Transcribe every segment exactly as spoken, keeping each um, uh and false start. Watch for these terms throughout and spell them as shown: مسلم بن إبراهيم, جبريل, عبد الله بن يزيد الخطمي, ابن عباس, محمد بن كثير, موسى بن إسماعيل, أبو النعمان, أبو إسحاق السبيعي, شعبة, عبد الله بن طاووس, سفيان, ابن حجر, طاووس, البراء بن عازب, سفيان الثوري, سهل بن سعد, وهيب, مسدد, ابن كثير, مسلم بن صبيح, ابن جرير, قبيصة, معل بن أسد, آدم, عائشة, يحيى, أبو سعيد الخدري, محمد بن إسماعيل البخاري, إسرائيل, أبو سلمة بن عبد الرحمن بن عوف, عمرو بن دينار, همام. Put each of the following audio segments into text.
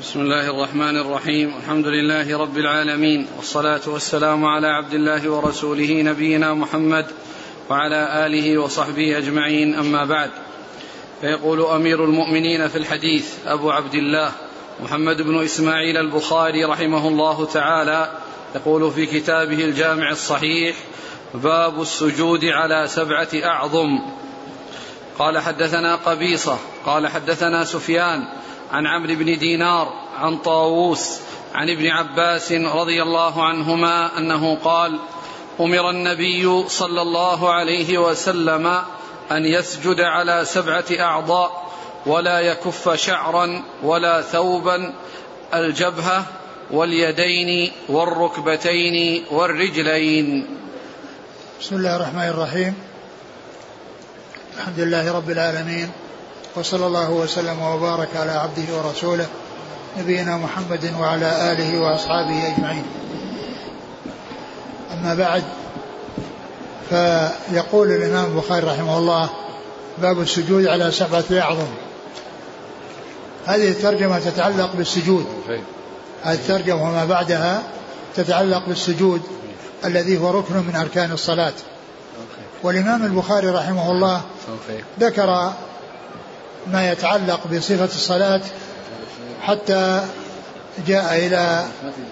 بسم الله الرحمن الرحيم. الحمد لله رب العالمين، والصلاة والسلام على عبد الله ورسوله نبينا محمد وعلى آله وصحبه أجمعين، أما بعد. فيقول أمير المؤمنين في الحديث أبو عبد الله محمد بن إسماعيل البخاري رحمه الله تعالى، يقول في كتابه الجامع الصحيح: باب السجود على سبعة أعظم. قال: حدثنا قبيصة قال: حدثنا سفيان عن عمرو بن دينار عن طاووس عن ابن عباس رضي الله عنهما أنه قال: أمر النبي صلى الله عليه وسلم أن يسجد على سبعة أعضاء، ولا يكف شعرا ولا ثوبا، الجبهة واليدين والركبتين والرجلين. بسم الله الرحمن الرحيم. الحمد لله رب العالمين، وصلى الله وسلم وبارك على عبده ورسوله نبينا محمد وعلى آله وأصحابه أجمعين، أما بعد. فيقول الإمام البخاري رحمه الله: باب السجود على سبعة أعظم. هذه الترجمة تتعلق بالسجود، هذه الترجمة وما بعدها تتعلق بالسجود الذي هو ركن من أركان الصلاة. والإمام البخاري رحمه الله ذكر ما يتعلق بصفة الصلاة حتى جاء إلى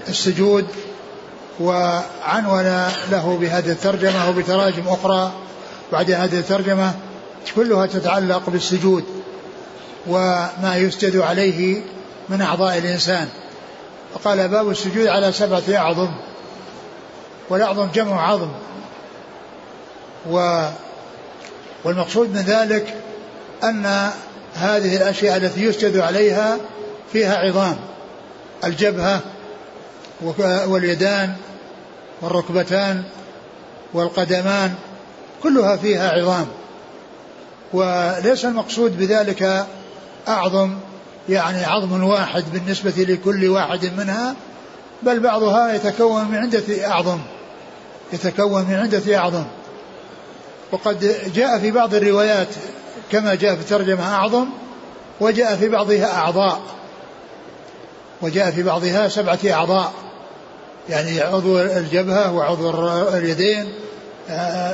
السجود، وعنون له بهذه الترجمة وبتراجم أخرى بعد هذه الترجمة كلها تتعلق بالسجود وما يسجد عليه من أعضاء الإنسان. فقال: باب السجود على سبعة أعظم. والأعظم جمع عظم، و والمقصود من ذلك أن هذه الأشياء التي يسجد عليها فيها عظام: الجبهة واليدان والركبتان والقدمان، كلها فيها عظام. وليس المقصود بذلك أعظم يعني عظم واحد بالنسبة لكل واحد منها، بل بعضها يتكون من عدة أعظم، يتكون من عدة أعظم. وقد جاء في بعض الروايات كما جاء في ترجمة أعظم، وجاء في بعضها أعضاء، وجاء في بعضها سبعة أعضاء، يعني عضو الجبهة وعضو اليدين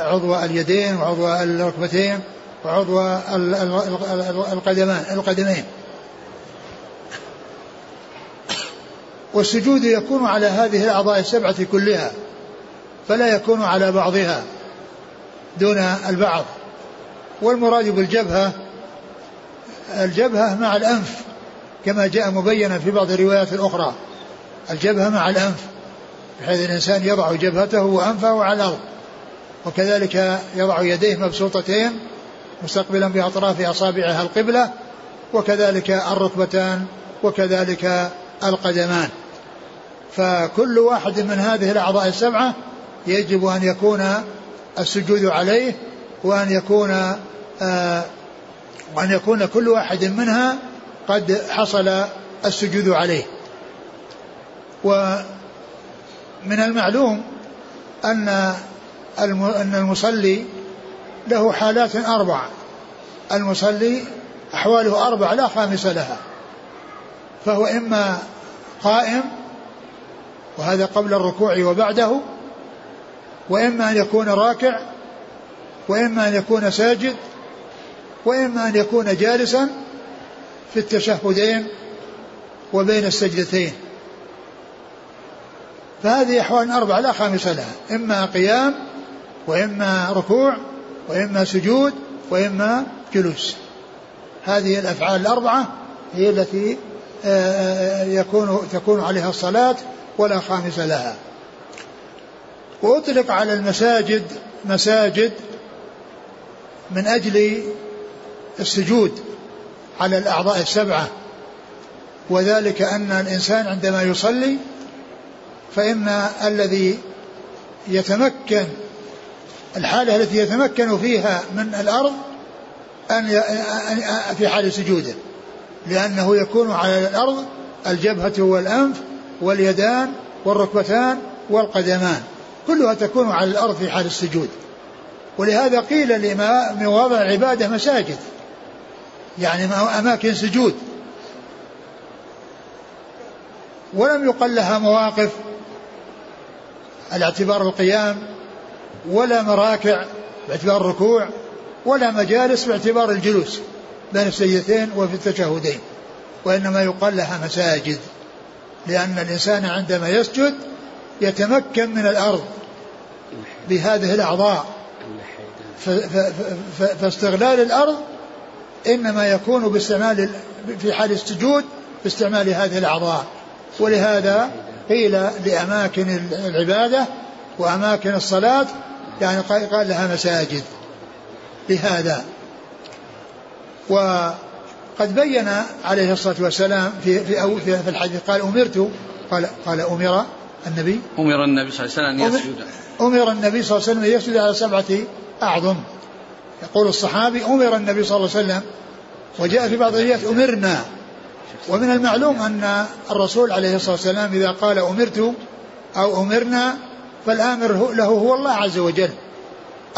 عضو اليدين وعضو الركبتين وعضو القدمين. والسجود يكون على هذه الأعضاء السبعة كلها، فلا يكون على بعضها دون البعض. والمراد بالجبهة الجبهة مع الأنف، كما جاء مبينا في بعض الروايات الأخرى، الجبهة مع الأنف، بحيث الإنسان يضع جبهته وأنفه على الأرض، وكذلك يضع يديه مبسوطتين مستقبلا بأطراف أصابعها القبلة، وكذلك الركبتان، وكذلك القدمان. فكل واحد من هذه الأعضاء السبعة يجب أن يكون السجود عليه، وأن يكون آه وأن يكون كل واحد منها قد حصل السجود عليه. ومن المعلوم أن أن المصلي له حالات أربع، المصلي أحواله أربع لا خامس لها، فهو إما قائم، وهذا قبل الركوع وبعده، وإما أن يكون راكع، وإما أن يكون ساجد، وإما أن يكون جالسا في التشهدين وبين السجدتين. فهذه أحوال أربعة لا خامس لها، إما قيام، وإما ركوع، وإما سجود، وإما جلوس. هذه الأفعال الأربعة هي التي يكون تكون عليها الصلاة ولا خامس لها. وأطلق على المساجد مساجد من أجل السجود على الأعضاء السبعة، وذلك أن الإنسان عندما يصلي فإن الذي يتمكن الحالة التي يتمكن فيها من الأرض أن في حال سجوده، لأنه يكون على الأرض الجبهة والأنف واليدان والركبتان والقدمان، كلها تكون على الأرض في حال السجود. ولهذا قيل لما من وضع العبادة مساجد، يعني أماكن سجود. ولم يقل لها مواقف الاعتبار القيام ولا مراكع باعتبار الركوع ولا مجالس باعتبار الجلوس بين السيدتين وفي التشهدين، وإنما يقال لها مساجد، لأن الإنسان عندما يسجد يتمكن من الأرض بهذه الأعضاء، فاستغلال الأرض إنما يكون باستعمال في حال السجود باستعمال هذه الأعضاء. ولهذا قيل لأماكن العبادة وأماكن الصلاة يعني قال لها مساجد لهذا. وقد بين عليه الصلاة والسلام في في في الحديث قال أمرت قال قال أمر النبي أمر النبي صلى الله عليه وسلم يسجد أمر النبي صلى الله عليه وسلم يسجد على سبعة أعظم. يقول الصحابي أمر النبي صلى الله عليه وسلم، وجاء في بعض الروايات أمرنا. ومن المعلوم أن الرسول عليه الصلاة والسلام إذا قال أمرت أو أمرنا فالآمر له هو الله عز وجل.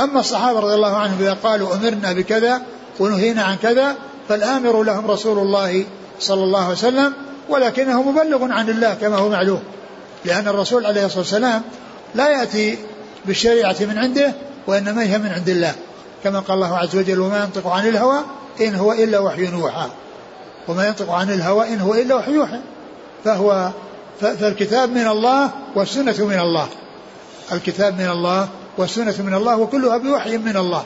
أما الصحابة رضي الله عنهم إذا قالوا أمرنا بكذا ونهينا عن كذا فالآمر لهم رسول الله صلى الله عليه وسلم، ولكنه مبلغ عن الله كما هو معلوم، لأن الرسول عليه الصلاة والسلام لا يأتي بالشريعة من عنده وإنما هي من عند الله، كما قال الله عز وجل وما ينطق عن الهوى إن هو إلا وحي يوحى وما ينطق عن الهوى إن هو إلا وحي يوحى. فهو فالكتاب من الله والسنة من الله، الكتاب من الله والسنة من الله، وكلها بوحي من الله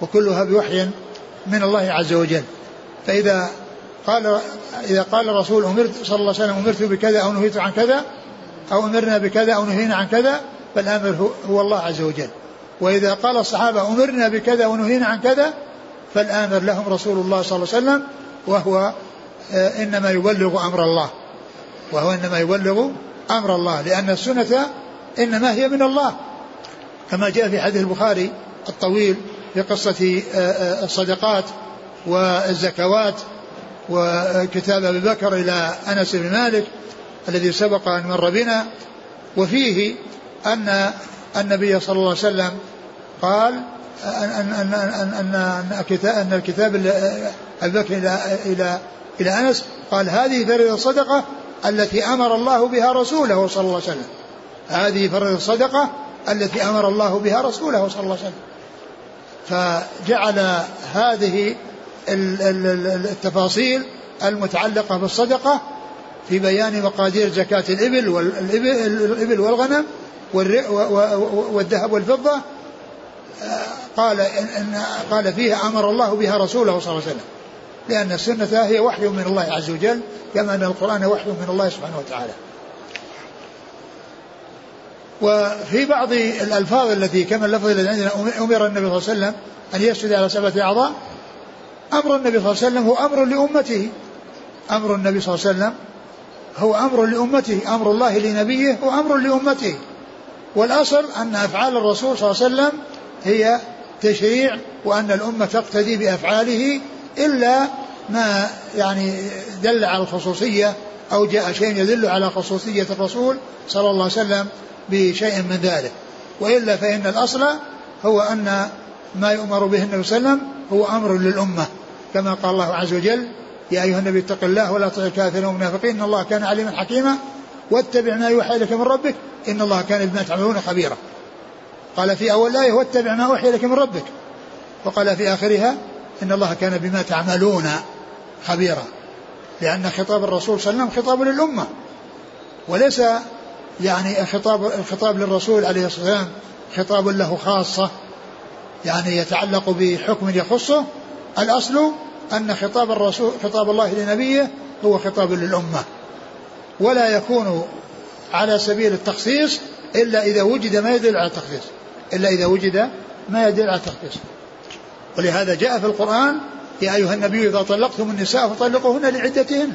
وكلها بوحي من الله عز وجل. فإذا قال إذا قال الرسول أمرت صلى الله عليه وسلم أمرت بكذا أو نهيت عن كذا أو أمرنا بكذا أو نهينا عن كذا فالأمر هو الله عز وجل. وإذا قال الصحابة أمرنا بكذا ونهينا عن كذا فالآمر لهم رسول الله صلى الله عليه وسلم، وهو إنما يبلغ أمر الله وهو إنما يبلغ أمر الله لأن السنة إنما هي من الله، كما جاء في حديث البخاري الطويل في قصة الصدقات والزكوات وكتاب أبي بكر إلى أنس بن مالك الذي سبق أن مر بنا، وفيه أن النبي صلى الله عليه وسلم قال أن, أن, أن, أن الكتاب أبي بكر إلى, إلى, إلى أنس قال هذه فريضة الصدقة التي أمر الله بها رسوله صلى الله عليه وسلم، هذه فريضة الصدقة التي أمر الله بها رسوله صلى الله عليه وسلم. فجعل هذه التفاصيل المتعلقة بالصدقة في بيان مقادير زكاة الإبل والإبل والغنم والذهب والفضة قال إن قال فيها أمر الله بها رسوله صلى الله عليه وسلم، لأن السنة هي وحي من الله عز وجل كما أن القرآن وحي من الله سبحانه وتعالى. وفي بعض الألفاظ التي كما اللفظ الذي عندنا أمر النبي صلى الله عليه وسلم أن يسجد على سبعة أعضاء، أمر النبي صلى الله عليه وسلم هو أمر لأمته، أمر النبي صلى الله عليه وسلم هو أمر لأمته، أمر الله لنبيه هو أمر لأمته. والأصل أن أفعال الرسول صلى الله عليه وسلم هي تشريع، وأن الأمة تقتدي بأفعاله إلا ما يعني دل على الخصوصية أو جاء شيء يدل على خصوصية الرسول صلى الله عليه وسلم بشيء من ذلك، وإلا فإن الأصل هو أن ما يؤمر به النبي صلى الله عليه وسلم هو أمر للأمة، كما قال الله عز وجل يا أيها النبي اتق الله ولا تطع الكافرين والمنافقين إن الله كان عليما حكيما واتبع ما يوحى لك من ربك إن الله كان بما تعملون خبيرا. قال في أول آية واتبع ما يوحى لك من ربك، وقال في آخرها إن الله كان بما تعملون خبيرا، لأن خطاب الرسول صلى الله عليه وسلم خطاب للأمة، وليس يعني خطاب الخطاب للرسول عليه الصلاة والسلام خطاب له خاصة يعني يتعلق بحكم يخصه. الأصل أن خطاب الرسول خطاب الله لنبيه هو خطاب للأمة، ولا يكون على سبيل التخصيص إلا إذا وجد ما يدل على التخصيص إلا إذا وجد ما يدل على التخصيص. ولهذا جاء في القرآن يا أيها النبي إذا طلقتم النساء فطلقوهن لعدتهن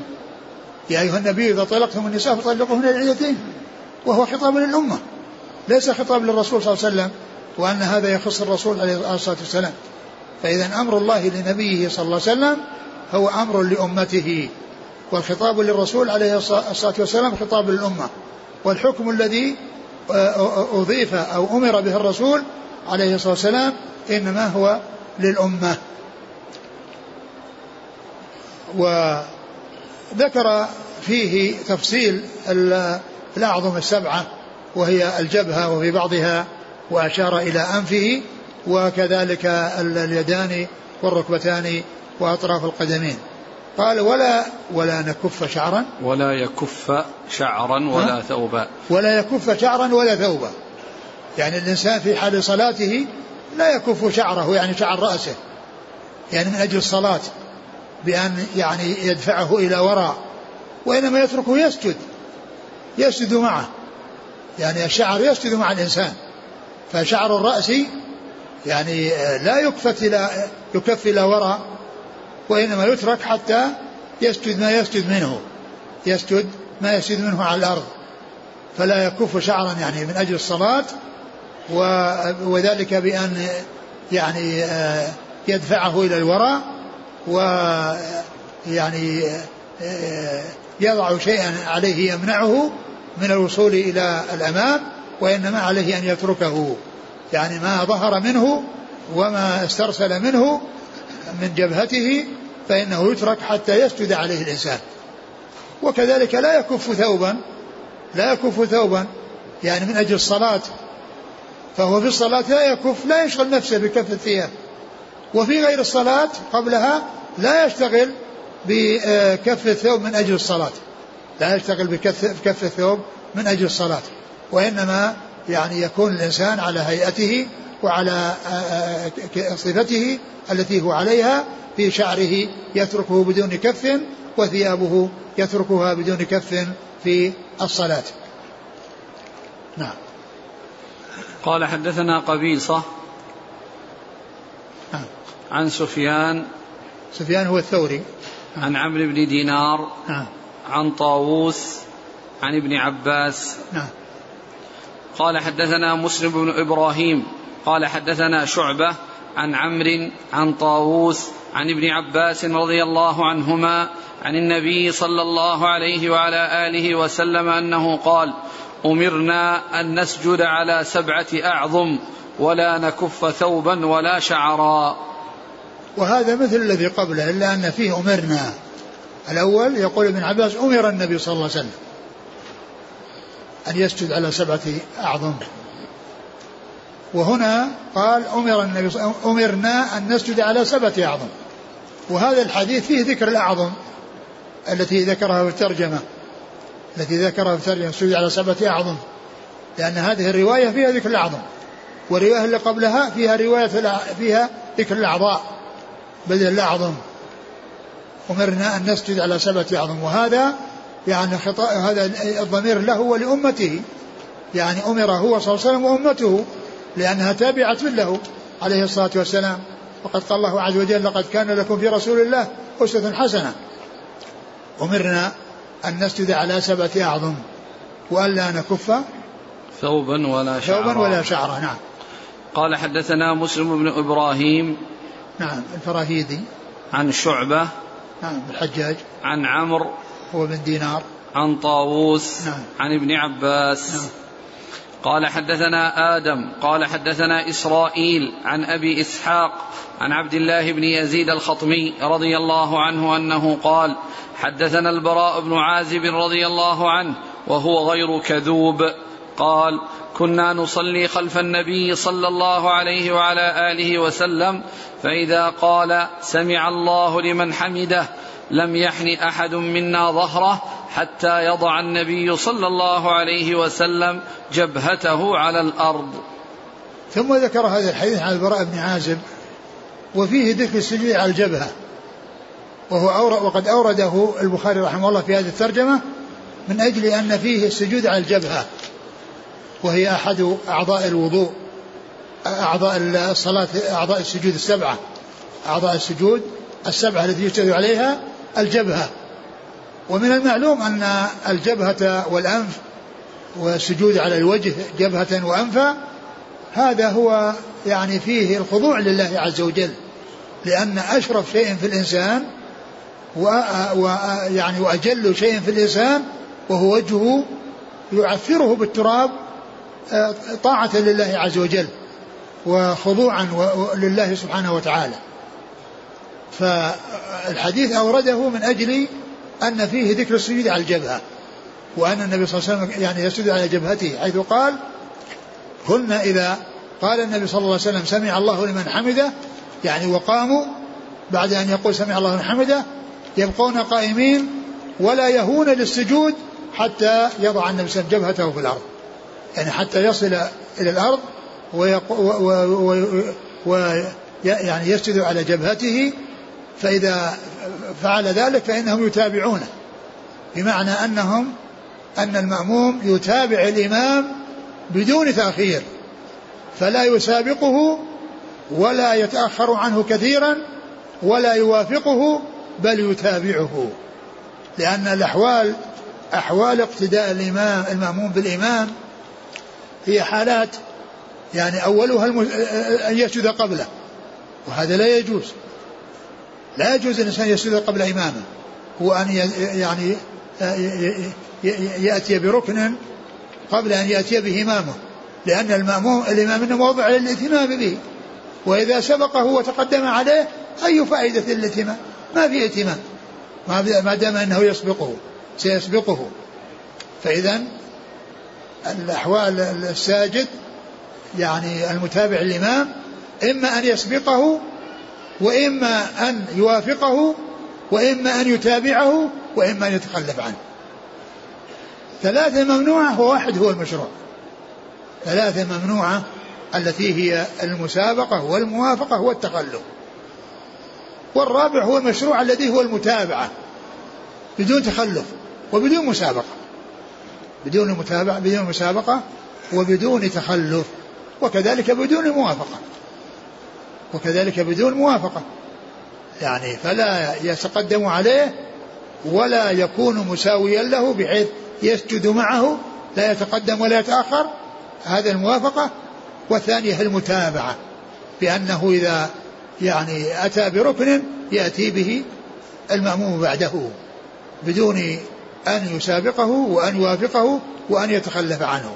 يا أيها النبي إذا طلقتم النساء فطلقوهن لعدتهن، وهو خطاب للأمة ليس خطاب للرسول صلى الله عليه وسلم، وأن هذا يخص الرسول عليه الصلاة والسلام. فإذا أمر الله لنبيه صلى الله عليه وسلم هو أمر لأمته، والخطاب للرسول عليه الصلاة والسلام خطاب للأمة، والحكم الذي أضيف أو أمر به الرسول عليه الصلاة والسلام إنما هو للأمة. وذكر فيه تفصيل الأعظم السبعة وهي الجبهة وفي بعضها وأشار إلى أنفه, وكذلك اليدان والركبتان وأطراف القدمين. قال ولا ولا نكف شعرا ولا يكف شعرا ولا ثوبا ولا يكف شعرا ولا ثوبا, يعني الإنسان في حال صلاته لا يكف شعره, يعني شعر رأسه, يعني من أجل الصلاة بأن يعني يدفعه إلى وراء, وإنما يتركه يسجد يسجد معه, يعني الشعر يسجد مع الإنسان. فشعر الرأس يعني لا يكف إلى يكف إلى وراء, وإنما يترك حتى يسجد ما يسجد منه يسجد ما يسجد منه على الأرض. فلا يكف شعرا يعني من أجل الصلاة, وذلك بأن يعني يدفعه إلى الوراء ويعني يضع شيئا عليه يمنعه من الوصول إلى الأمام, وإنما عليه أن يتركه, يعني ما ظهر منه وما استرسل منه من جبهته فإنه يترك حتى يسجد عليه الإنسان. وكذلك لا يكف ثوبا لا يكف ثوبا يعني من أجل الصلاة, فهو في الصلاة لا يكف لا يشغل نفسه بكف الثياب, وفي غير الصلاة قبلها لا يشتغل بكف الثوب من أجل الصلاة لا يشتغل بكف الثوب من أجل الصلاة, وإنما يعني يكون الإنسان على هيئته وعلى صفته التي هو عليها, في شعره يتركه بدون كف, وثيابه يتركها بدون كف في الصلاة. نعم. قال حدثنا قبيصة نعم. عن سفيان سفيان هو الثوري نعم. عن عمرو بن دينار نعم. عن طاووس عن ابن عباس نعم. قال حدثنا مسلم بن إبراهيم قال حدثنا شعبة عن عمرو عن طاووس عن ابن عباس رضي الله عنهما عن النبي صلى الله عليه وعلى آله وسلم أنه قال أمرنا أن نسجد على سبعة أعظم ولا نكف ثوبا ولا شعرا. وهذا مثل الذي قبله إلا أن فيه أمرنا. الأول يقول ابن عباس أمر النبي صلى الله عليه وسلم أن يسجد على سبعة أعظم, وهنا قال أمر النبي أمرنا أن نسجد على سبعة أعظم, وهذا الحديث فيه ذكر الأعظم التي ذكرها في الترجمة التي ذكرها في الترجمة السجود على سبعة أعظم, لأن هذه الرواية فيها ذكر الأعظم, والرواية اللي قبلها فيها رواية فيها ذكر الأعضاء بدل الأعظم. أمرنا أن نسجد على سبعة أعظم, وهذا يعني خطأ, هذا الضمير له ولأمته, يعني أمر هو صلى الله عليه وسلم وأمته لأنها تابعة له عليه الصلاة والسلام, وقد قال الله عز وجل لقد كان لكم في رسول الله أسوة حسنة. أمرنا أن نسجد على سبعة أعظم وألا نكف ثوبا ولا شعرا, ثوبا ولا شعرا. نعم. قال حدثنا مسلم بن إبراهيم نعم الفراهيدي عن شعبة نعم الحجاج عن عمرو هو بن دينار عن طاووس نعم. عن ابن عباس نعم. قال حدثنا آدم قال حدثنا إسرائيل عن أبي إسحاق عن عبد الله بن يزيد الخطمي رضي الله عنه أنه قال حدثنا البراء بن عازب رضي الله عنه وهو غير كذوب قال كنا نصلي خلف النبي صلى الله عليه وعلى آله وسلم فإذا قال سمع الله لمن حمده لم يحن أحد منا ظهره حتى يضع النبي صلى الله عليه وسلم جبهته على الأرض. ثم ذكر هذا الحديث عن البراء بن عازب وفيه ذكر السجود على الجبهة, وهو وقد أورده البخاري رحمه الله في هذه الترجمة من أجل أن فيه السجود على الجبهة, وهي أحد أعضاء الوضوء أعضاء الصلاة أعضاء السجود السبعة أعضاء السجود السبعة التي يسجد عليها الجبهة. ومن المعلوم أن الجبهة والأنف والسجود على الوجه جبهة وأنفا هذا هو يعني فيه الخضوع لله عز وجل, لأن أشرف شيء في الإنسان ويعني وأجل شيء في الإنسان وهو وجهه يعفره بالتراب طاعة لله عز وجل وخضوعا لله سبحانه وتعالى. فالحديث أورده من أجل أن فيه ذكر السجود على الجبهة، وأن النبي صلى الله عليه وسلم يعني يسجد على جبهته، حيث قال هن إذا قال النبي صلى الله عليه وسلم سمع الله لمن حمده، يعني وقاموا بعد أن يقول سمع الله لمن حمده يبقون قائمين ولا يهون للسجود حتى يضع النبي صلى الله عليه وسلم جبهته في الأرض، يعني حتى يصل إلى الأرض ويعني يسجد على جبهته. فإذا فعل ذلك فإنهم يتابعونه، بمعنى أنهم أن المأموم يتابع الإمام بدون تأخير، فلا يسابقه ولا يتأخر عنه كثيرا ولا يوافقه، بل يتابعه، لأن الأحوال أحوال اقتداء الإمام المأموم بالإمام هي حالات، يعني أولها أن يسجد قبله، وهذا لا يجوز، لا يجوز الإنسان يسجد قبل إمامه، هو أن يعني يأتي بركن قبل أن يأتي به إمامه، لأن المأموم الإمام إنه موضع للإتمام به، وإذا سبقه وتقدم عليه أي فائدة الإتمام؟ ما في إتمام ما دام أنه يسبقه سيسبقه. فإذا الأحوال الساجد يعني المتابع الإمام إما أن يسبقه، وإما أن يوافقه، وإما أن يتابعه، وإما أن يتخلف عنه. ثلاثة ممنوعة وواحد هو المشروع. ثلاثة ممنوعة التي هي المسابقة والموافقة والتخلف، والرابع هو المشروع الذي هو المتابعة بدون تخلف وبدون مسابقة، بدون متابعة بدون مسابقة وبدون تخلف، وكذلك بدون موافقة وكذلك بدون موافقة يعني فلا يتقدم عليه ولا يكون مساويا له بحيث يسجد معه، لا يتقدم ولا يتأخر، هذا الموافقة. والثانية المتابعة، بأنه إذا يعني أتى بركن يأتي به المأموم بعده بدون أن يسابقه وأن يوافقه وأن يتخلف عنه.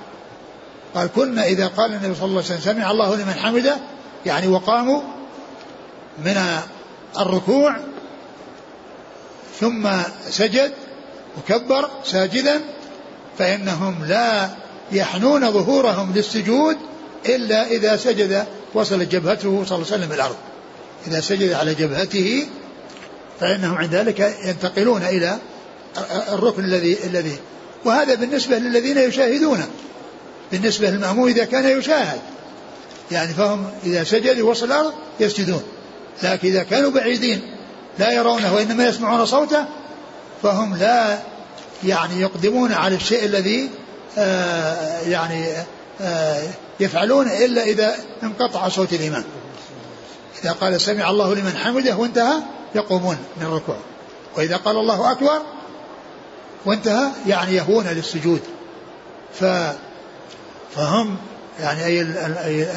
قال كنا إذا قال النبي صلى الله عليه وسلم سمع الله لمن حمده، يعني وقاموا من الركوع ثم سجد وكبر ساجدا، فإنهم لا يحنون ظهورهم للسجود إلا إذا سجد وصل جبهته صلى الله عليه وسلم الأرض، إذا سجد على جبهته فإنهم عند ذلك ينتقلون إلى الركن الذي الذي. وهذا بالنسبة للذين يشاهدون، بالنسبة للمأموم إذا كان يشاهد يعني فهم إذا سجدوا وصل الأرض يسجدون، لكن إذا كانوا بعيدين لا يرونه وإنما يسمعون صوته فهم لا يعني يقدمون على الشيء الذي آآ يعني آآ يفعلون إلا إذا انقطع صوت الإمام. إذا قال سمع الله لمن حمده وانتهى يقومون من الركوع، وإذا قال الله أكبر وانتهى يعني يهون للسجود. ف فهم يعني أي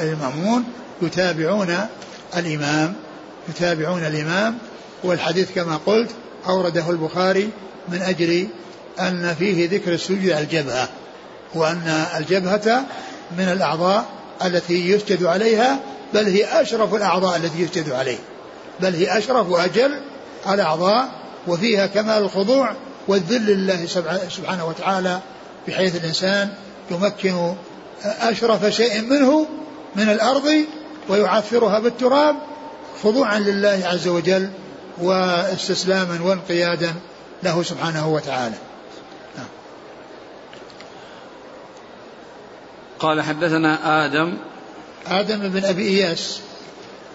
المأمون يتابعون الإمام يتابعون الإمام والحديث كما قلت أورده البخاري من أجل أن فيه ذكر السجود على الجبهة، وأن الجبهة من الأعضاء التي يسجد عليها، بل هي أشرف الأعضاء التي يسجد عليه، بل هي أشرف وأجل الأعضاء، وفيها كمال الخضوع والذل لله سبحانه وتعالى، بحيث الإنسان يمكن أشرف شيء منه من الأرض ويعفرها بالتراب خضوعا لله عز وجل واستسلاما وانقيادا له سبحانه وتعالى. قال حدثنا آدم آدم بن أبي إياس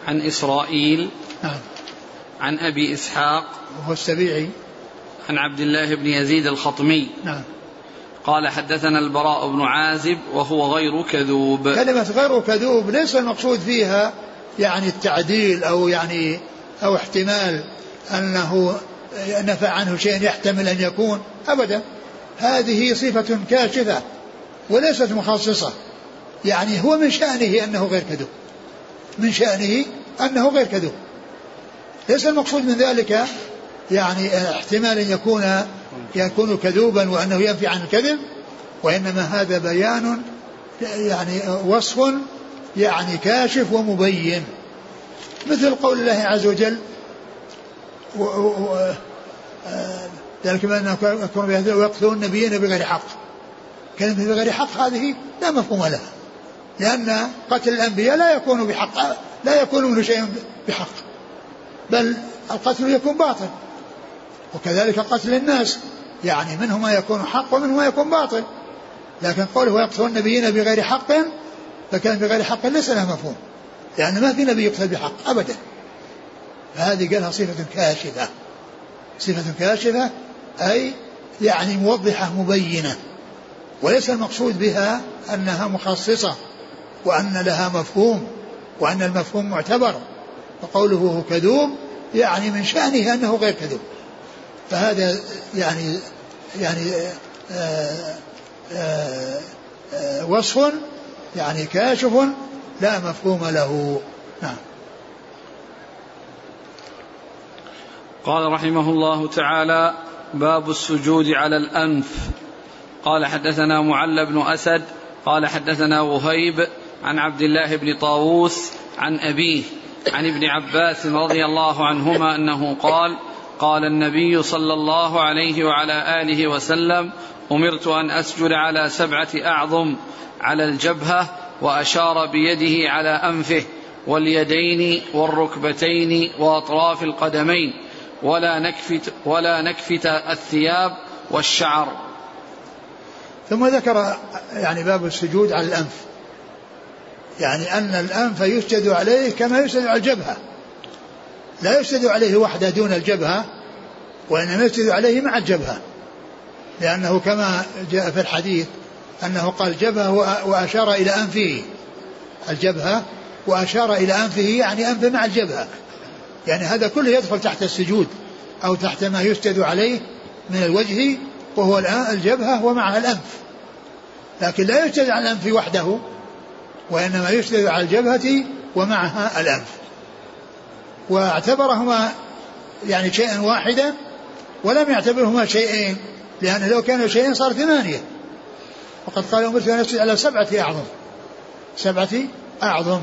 عن إسرائيل نعم. عن أبي إسحاق وهو السبيعي عن عبد الله بن يزيد الخطمي نعم. قال حدثنا البراء بن عازب وهو غير كذوب. كلمة غير كذوب ليس المقصود فيها يعني التعديل أو يعني أو احتمال أنه نفى عنه شيء يحتمل أن يكون، أبدا، هذه صفة كاشفة وليست مخصصة، يعني هو من شأنه أنه غير كذوب، من شأنه أنه غير كذوب، ليس المقصود من ذلك يعني احتمال أن يكون يكون كذوبا وأنه ينفي عن الكذب، وإنما هذا بيان يعني وصف يعني كاشف ومبين، مثل قول الله عز وجل ذلك بأنه يكون يقتلون النبيين بغير حق. كلمة بغير حق هذه لا مفهوم لها، لأن قتل الأنبياء لا يكون بحق، لا يكون منه شيء بحق، بل القتل يكون باطل. وكذلك قتل الناس، يعني منه ما يكون حق ومنه ما يكون باطل. لكن قوله يقتل النبيين بغير حق، فكان بغير حق ليس له مفهوم، لأن يعني ما في نبي يقتل بحق أبدا. فهذه قالها صفة كاشفة، صفة كاشفة أي يعني موضحة مبينة، وليس المقصود بها أنها مخصصة وأن لها مفهوم وأن المفهوم معتبر. فقوله كذوب يعني من شأنه أنه غير كذوب. فهذا يعني يعني آآ آآ آآ وصف يعني كاشف لا مفهوم له. نعم. قال رحمه الله تعالى: باب السجود على الأنف. قال: حدثنا معل بن أسد قال: حدثنا وهيب عن عبد الله بن طاووس عن أبيه عن ابن عباس رضي الله عنهما أنه قال: قال النبي صلى الله عليه وعلى آله وسلم: أمرت أن أسجد على سبعة أعظم، على الجبهة، وأشار بيده على أنفه واليدين والركبتين وأطراف القدمين، ولا نكفت, ولا نكفت الثياب والشعر. ثم ذكر يعني باب السجود على الأنف، يعني أن الأنف يسجد عليه كما يسجد على الجبهة، لا يسجد عليه وحده دون الجبهة، وإنما يسجد عليه مع الجبهة، لأنه كما جاء في الحديث أنه قال: جبهة وأشار إلى أنفه، الجبهة وأشار إلى أنفه، يعني أنفه مع الجبهة، يعني هذا كله يدخل تحت السجود أو تحت ما يسجد عليه من الوجه، وهو الجبهة ومعها الأنف. لكن لا يسجد على الأنف وحده، وإنما يسجد على الجبهة ومعها الأنف، واعتبرهما يعني شيئا واحدا ولم يعتبرهما شيئين، لأن لو كانوا شيئين صار ثمانية. وقد قال: أمرت أن أسجد على سبعة أعظم، سبعة أعظم.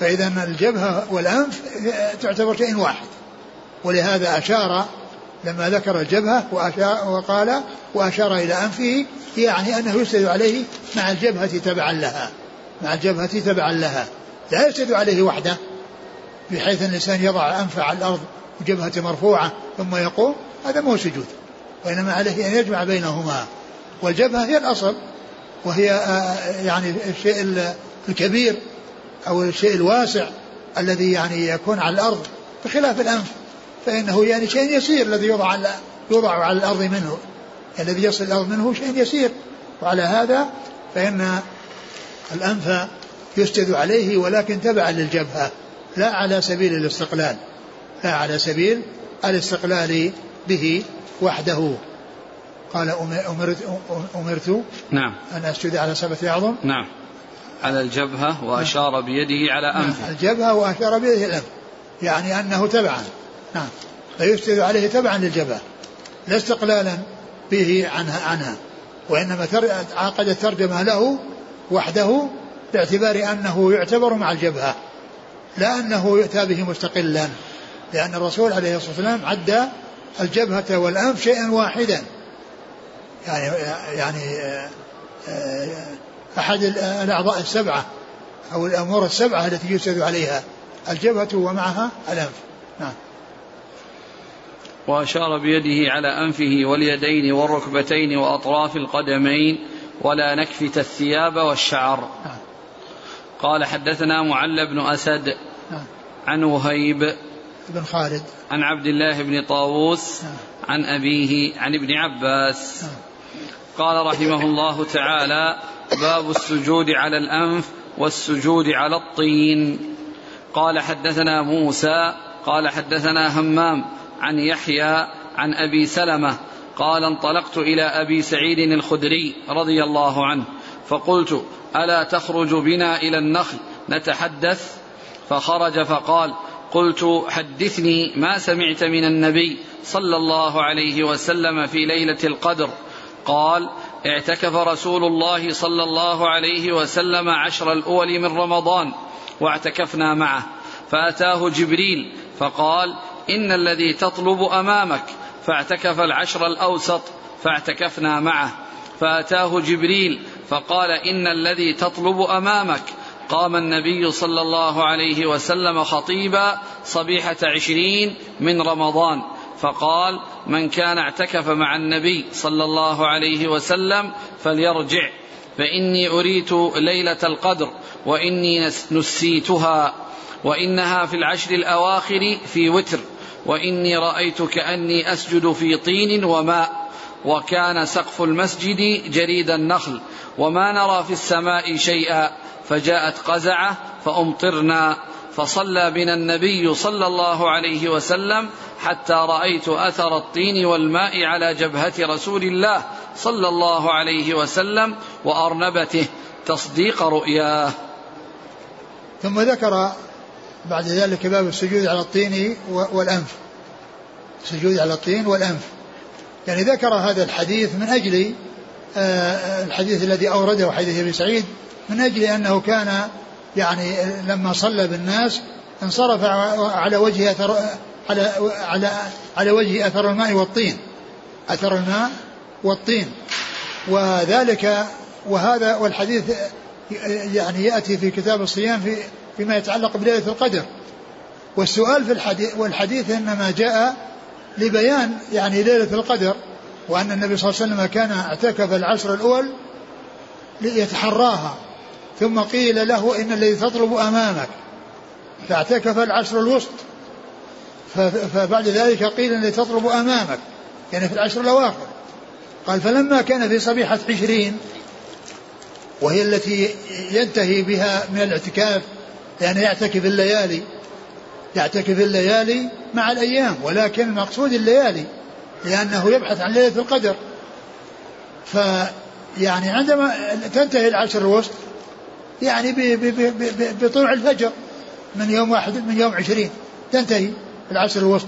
فإذا الجبهة والأنف تعتبر شيء واحد، ولهذا أشار لما ذكر الجبهة وقال وأشار إلى أنفه، يعني أنه يسجد عليه مع الجبهة تبعا لها، مع الجبهة تبعا لها، لا يسجد عليه وحده بحيث الإنسان يضع أنفه على الأرض وجبهة مرفوعة ثم يقوم، هذا مو سجود، وإنما عليه أن يجمع بينهما. والجبهة هي الأصل، وهي يعني الشيء الكبير أو الشيء الواسع الذي يعني يكون على الأرض، بخلاف الأنف فإنه يعني شيء يسير الذي يوضع على, يوضع على الأرض منه، الذي يصل الأرض منه شيء يسير. وعلى هذا فإن الأنف يسجد عليه ولكن تبع للجبهة، لا على سبيل الاستقلال، لا على سبيل الاستقلال به وحده. قال: أمرت, أمرت نعم. أن أسجد على سبعة أعظم، نعم، على الجبهة وأشار نعم. بيده على أنفه، نعم. الجبهة وأشار بيده الأنف، يعني أنه تبعا، نعم، فيسجد عليه تبعا للجبهة لا استقلالا به عنها, عنها وإنما عقد الترجمة له وحده باعتبار أنه يعتبر مع الجبهة، لا أنه يؤتى به مستقلا، لأن الرسول عليه الصلاة والسلام عدى الجبهة والأنف شيئا واحدا، يعني, يعني أحد الأعضاء السبعة أو الأمور السبعة التي يسجد عليها، الجبهة ومعها الأنف، نعم. وأشار بيده على أنفه واليدين والركبتين وأطراف القدمين، ولا نكفت الثياب والشعر. قال: حدثنا معل بن أسد عن وهيب بن خالد عن عبد الله بن طاووس عن أبيه عن ابن عباس. قال رحمه الله تعالى: باب السجود على الأنف والسجود على الطين. قال: حدثنا موسى قال: حدثنا همام عن يحيى عن أبي سلمة قال: انطلقت إلى أبي سعيد الخدري رضي الله عنه فقلت: ألا تخرج بنا إلى النخل نتحدث؟ فخرج فقال: قلت: حدثني ما سمعت من النبي صلى الله عليه وسلم في ليلة القدر. قال: اعتكف رسول الله صلى الله عليه وسلم عشر الأول من رمضان واعتكفنا معه، فأتاه جبريل فقال: إن الذي تطلب أمامك، فاعتكف العشر الأوسط فاعتكفنا معه، فأتاه جبريل فقال إن الذي تطلب أمامك. قام النبي صلى الله عليه وسلم خطيبا صبيحة عشرين من رمضان فقال من كان اعتكف مع النبي صلى الله عليه وسلم فليرجع، فإني أريت ليلة القدر وإني نسيتها، وإنها في العشر الأواخر في وتر، وإني رأيت كأني أسجد في طين وماء، وكان سقف المسجد جريد النخل، وما نرى في السماء شيئا، فجاءت قزعة فأمطرنا، فصلى بنا النبي صلى الله عليه وسلم حتى رأيت أثر الطين والماء على جبهة رسول الله صلى الله عليه وسلم وأرنبته تصديق رؤياه. ثم ذكر بعد ذلك باب السجود على الطين والأنف، السجود على الطين والأنف، يعني ذكر هذا الحديث من أجل الحديث الذي أورده حديث أبي سعيد، من أجل أنه كان يعني لما صلى بالناس انصرف على وجه أثر على على على وجه أثر الماء والطين، أثر الماء والطين، وذلك وهذا والحديث يعني يأتي في كتاب الصيام في فيما يتعلق بليلة القدر. والسؤال في الحديث والحديث إنما جاء لبيان يعني ليلة القدر، وأن النبي صلى الله عليه وسلم كان اعتكف العشر الأول ليتحراها، ثم قيل له إن الذي تطلب أمامك فاعتكف العشر الوسط، فبعد ذلك قيل إن الذي تطلب أمامك يعني في العشر الأواخر. قال فلما كان في صبيحة عشرين وهي التي ينتهي بها من الاعتكاف، يعني يعتكف الليالي، يعتكف الليالي مع الأيام، ولكن المقصود الليالي لأنه يبحث عن ليلة القدر، فيعني عندما تنتهي العشر الوسط يعني بطلوع الفجر من يوم واحد من يوم عشرين تنتهي العشر الوسط،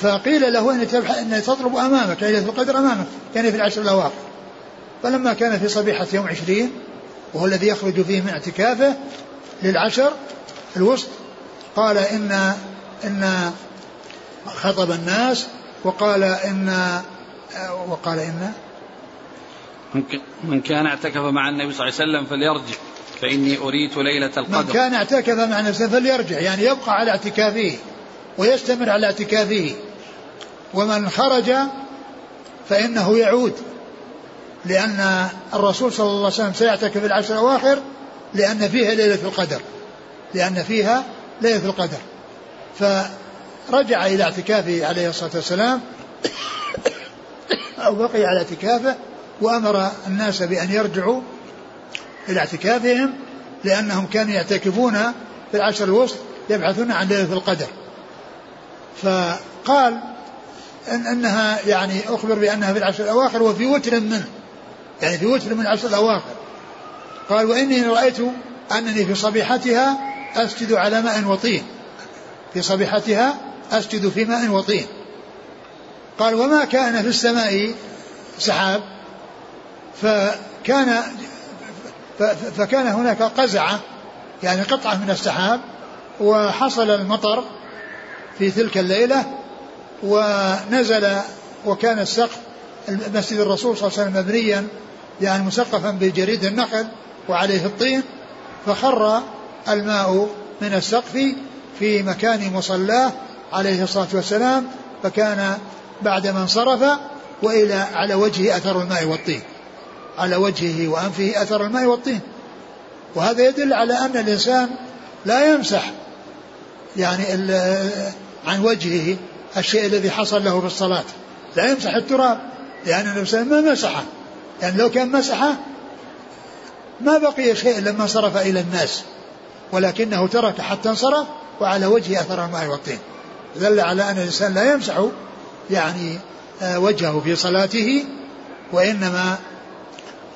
فقيل له أن تطلب أمامك ليلة القدر أمامك يعني في العشر الأواخر. فلما كان في صبيحة يوم عشرين وهو الذي يخرج فيه من اعتكافه للعشر الوسط، قال إن إن خطب الناس وقال إن وقال إن من كان اعتكف مع النبي صلى الله عليه وسلم فليرجع، فإني أريت ليلة القدر. من كان اعتكف مع نفسه فليرجع، يعني يبقى على اعتكافه ويستمر على اعتكافه، ومن خرج فإنه يعود، لأن الرسول صلى الله عليه وسلم سيعتكف العشر الأواخر لأن فيها ليلة القدر، لأن فيها ليلة القدر، فرجع إلى اعتكافه عليه الصلاة والسلام أو بقي على اعتكافه، وأمر الناس بأن يرجعوا إلى اعتكافهم لأنهم كانوا يعتكفون في العشر الوسط يبحثون عن ليلة القدر. فقال إن أنها يعني أخبر بأنها في العشر الأواخر وفي وتر منه، يعني في وتر من العشر الأواخر. قال وإني رأيت أنني في صبيحتها أسجد على ماء وطين، في صبيحتها أسجد في ماء وطين. قال وما كان في السماء سحاب، فكان فكان هناك قزعة يعني قطعة من السحاب، وحصل المطر في تلك الليلة ونزل، وكان السقف المسجد الرسول صلى الله عليه وسلم مبنيا يعني مسقفا بجريد النخل وعليه الطين، فخر الماء من السقف في مكان مصلاه عليه الصلاة والسلام، فكان بعدما انصرف وإلى على وجهه أثر الماء والطين، على وجهه وأنفه أثر الماء والطين. وهذا يدل على أن الإنسان لا يمسح يعني عن وجهه الشيء الذي حصل له في الصلاة، لا يمسح التراب، لأن الإنسان ما مسحه، يعني لو كان مسحه ما بقي شيء لما صرف إلى الناس، ولكنه ترك حتى انصرف وعلى وجهه أثر الماء والطين. دل على أن الإنسان لا يمسح يعني وجهه في صلاته، وإنما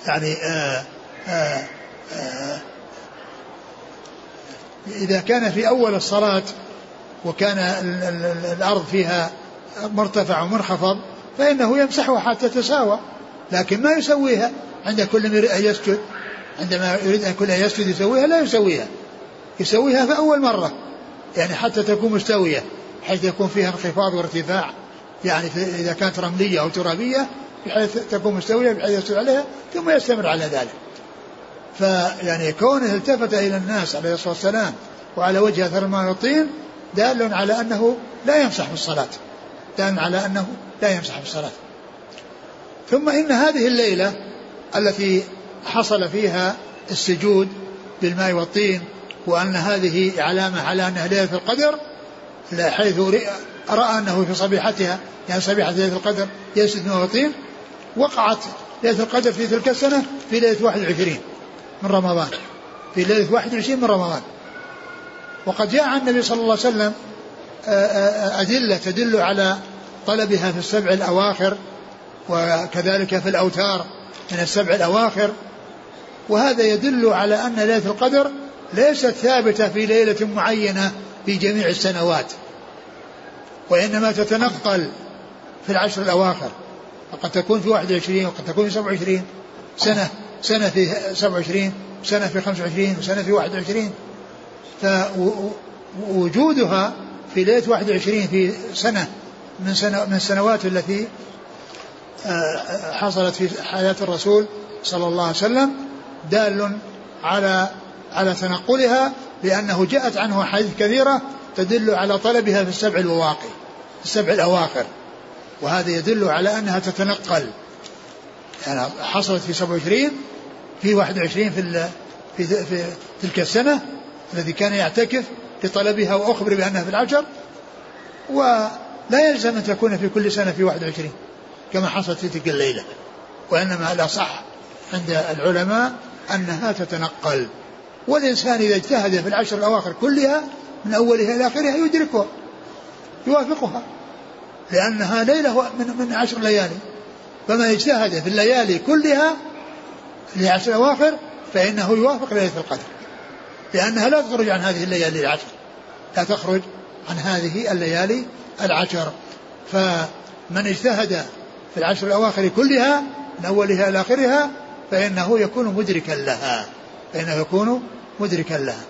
يعني آآ آآ آآ إذا كان في أول الصلاة وكان الأرض فيها مرتفع ومنخفض فإنه يمسحها حتى تساوى، لكن ما يسويها عند كل من يريد أن يسجد، عندما يريد أن كل أن يسجد يسويها، لا يسويها، يسويها في أول مرة يعني حتى تكون مستوية، حيث يكون فيها انخفاض وارتفاع يعني إذا كانت رملية أو ترابية بحيث تكون مستوية بحيث يستوي عليها ثم يستمر على ذلك. فيعني كونه التفت إلى الناس عليه الصلاة والسلام وعلى وجه أثر الماء والطين دال على أنه لا يمسح بالصلاة دال على أنه لا يمسح بالصلاة. ثم إن هذه الليلة التي حصل فيها السجود بالماء والطين وأن هذه علامة على أنها ليلة في القدر، حيث رأى أنه في صبيحتها يعني صبيحة ليلة القدر يسجد ماء وطين، وقعت ليلة القدر في تلك السنة في ليلة واحد وعشرين من رمضان، في ليلة واحد وعشرين من رمضان. وقد جاء عن النبي صلى الله عليه وسلم أدلة تدل على طلبها في السبع الأواخر وكذلك في الأوتار من السبع الأواخر، وهذا يدل على أن ليلة القدر ليست ثابتة في ليلة معينة في جميع السنوات، وإنما تتنقل في العشر الأواخر، وقد تكون في واحد وعشرين وقد تكون في سبعة وعشرين سنة سنة في سبعة وعشرين سنة في خمسة وعشرين وسنة في واحد وعشرين. فوجودها في ليلة واحد وعشرين في سنة من سنة من السنوات التي حصلت في حياة الرسول صلى الله عليه وسلم دال على على تنقلها، لأنه جاءت عنه حديث كثيرة تدل على طلبها في السبع الأواخر السبع الأواخر وهذا يدل على أنها تتنقل، يعني حصلت في سبعة وعشرين في واحد وعشرين في, في, في تلك السنة الذي كان يعتكف لطلبها وأخبر بأنها في العشر، ولا يلزم أن تكون في كل سنة في واحد وعشرين كما حصلت في تلك الليلة، وإنما الأصح عند العلماء أنها تتنقل، والإنسان إذا اجتهد في العشر الأواخر كلها من أولها إلى آخرها يدركها يوافقها، لأنها ليلة من عشر ليالي، فمن اجتهد في الليالي كلها لعشر الأواخر فإنه يوافق ليلة القدر، لأنها لا تخرج عن هذه الليالي العشر لا تخرج عن هذه الليالي العشر. فمن اجتهد في العشر الأواخر كلها من أولها إلى آخرها فإنه يكون مدركا لها فإنه يكون مدركا لها.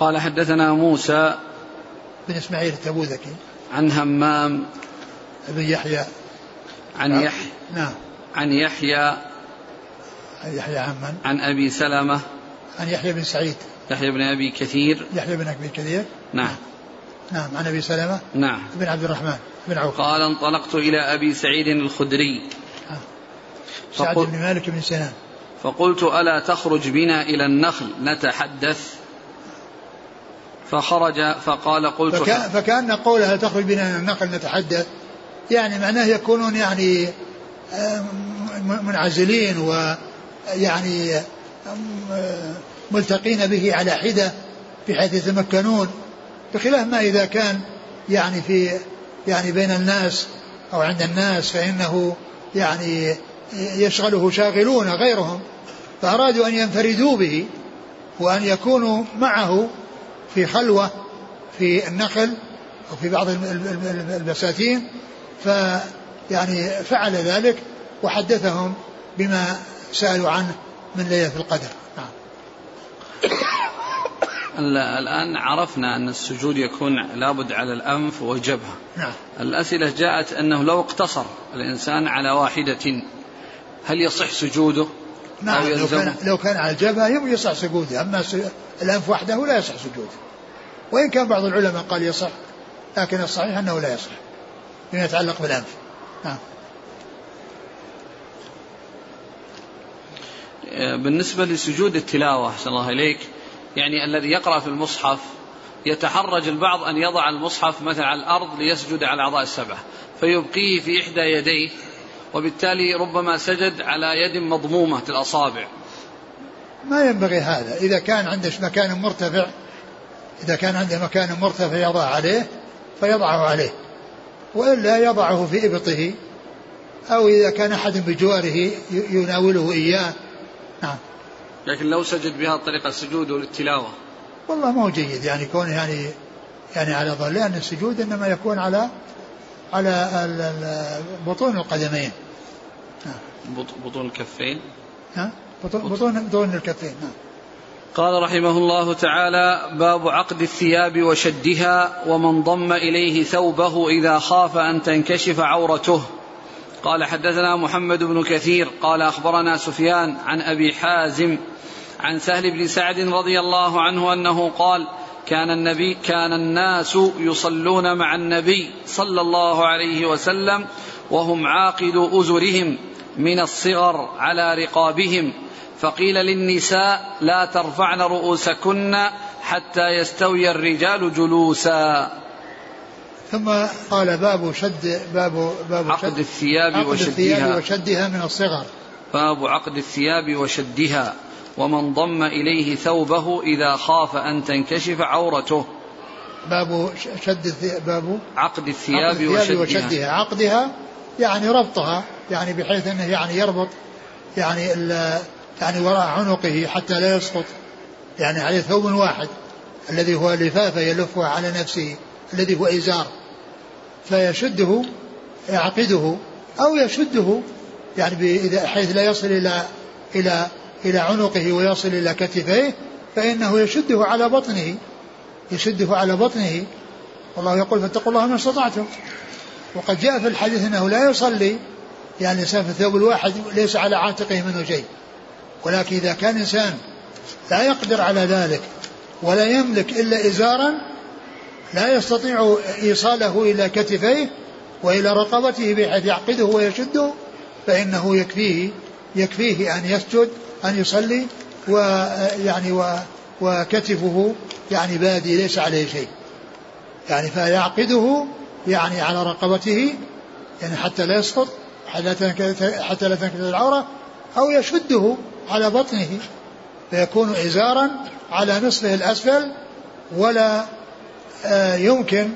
قال حدثنا موسى بن إسماعيل التبوذكي عن همام بن يحيى عن يحيى نعم عن يحيى يحيى عمن عن أبي سلمة عن يحيى بن سعيد يحيى بن أبي كثير يحيى بن أبي كثير نعم نعم عن أبي سلمة نعم بن عبد الرحمن بن عوف قال انطلقت إلى أبي سعيد الخدري آه. سعد بن مالك بن سنان فقلت ألا تخرج بنا إلى النخل نتحدث، فخرج فقال قلت فكأ فكأن قولها تخرج بنا إلى النخل نتحدث يعني معناه يكونون يعني منعزلين ويعني ملتقين به على حدة بحيث يتمكنون، بخلاف ما إذا كان يعني في يعني بين الناس أو عند الناس فإنه يعني يشغله شاغلون غيرهم، فأرادوا أن ينفردوا به وأن يكونوا معه في خلوة في النخل أو في بعض البساتين، فيعني فعل ذلك وحدثهم بما سألوا عنه من ليلة القدر. لا. الآن عرفنا أن السجود يكون لابد على الأنف والجبهة. نعم. الأسئلة جاءت أنه لو اقتصر الإنسان على واحدة هل يصح سجوده؟ نعم، لو كان, لو كان على الجبهة يصح سجوده، أما الأنف وحده لا يصح سجوده، وإن كان بعض العلماء قال يصح، لكن الصحيح أنه لا يصح بما يتعلق بالأنف. نعم. بالنسبة لسجود التلاوة أحسن الله إليك، يعني الذي يقرأ في المصحف يتحرج البعض أن يضع المصحف مثلا على الأرض ليسجد على الأعضاء السبعة فيبقيه في إحدى يديه، وبالتالي ربما سجد على يد مضمومة الأصابع. ما ينبغي هذا، إذا كان عنده مكان مرتفع إذا كان عنده مكان مرتفع يضع عليه فيضعه عليه، وإلا يضعه في إبطه، أو إذا كان أحد بجواره يناوله إياه. نعم. لكن لو سجد بهذه الطريقة السجود والتلاوة والله ما هو جيد، يعني يكون يعني يعني على ظل، لأن السجود إنما يكون على على بطون القدمين. بطون الكفين. بطون بطون الكفين. قال رحمه الله تعالى: باب عقد الثياب وشدها ومن ضم إليه ثوبه إذا خاف أن تنكشف عورته. قال: حدثنا محمد بن كثير قال أخبرنا سفيان عن أبي حازم عن سهل بن سعد رضي الله عنه أنه قال: كان النبي كان الناس يصلون مع النبي صلى الله عليه وسلم وهم عاقد أزرهم من الصغر على رقابهم، فقيل للنساء: لا ترفعن رؤوسكن حتى يستوي الرجال جلوسا. ثم قال: باب شد باب باب عقد الثياب وشدها, وشدها من الصغر. باب عقد الثياب وشدها ومن ضم إليه ثوبه إذا خاف أن تنكشف عورته. باب شد باب عقد الثياب, عقد الثياب وشدها, وشدها عقدها يعني ربطها، يعني بحيث أنه يعني يربط يعني يعني وراء عنقه حتى لا يسقط، يعني عليه ثوب واحد الذي هو لفافة يلفها على نفسه الذي هو إزار، فيشده يعقده أو يشده يعني بحيث لا يصل إلى إلى إلى عنقه ويصل إلى كتفيه، فإنه يشده على بطنه يشده على بطنه والله يقول: فاتقوا الله ما استطعتم. وقد جاء في الحديث أنه لا يصلي يعني الإنسان في الثوب الواحد ليس على عاتقه منه شيء، ولكن إذا كان إنسان لا يقدر على ذلك ولا يملك إلا إزارا لا يستطيع إيصاله إلى كتفيه وإلى رقبته بحيث يعقده ويشده، فإنه يكفيه يكفيه أن يسجد أن يصلي ويعني و وكتفه يعني بادي ليس عليه شيء، يعني فيعقده يعني على رقبته يعني حتى لا يسقط حتى لا تنكشف العورة، أو يشده على بطنه فيكون إزارا على نصفه الأسفل، ولا يمكن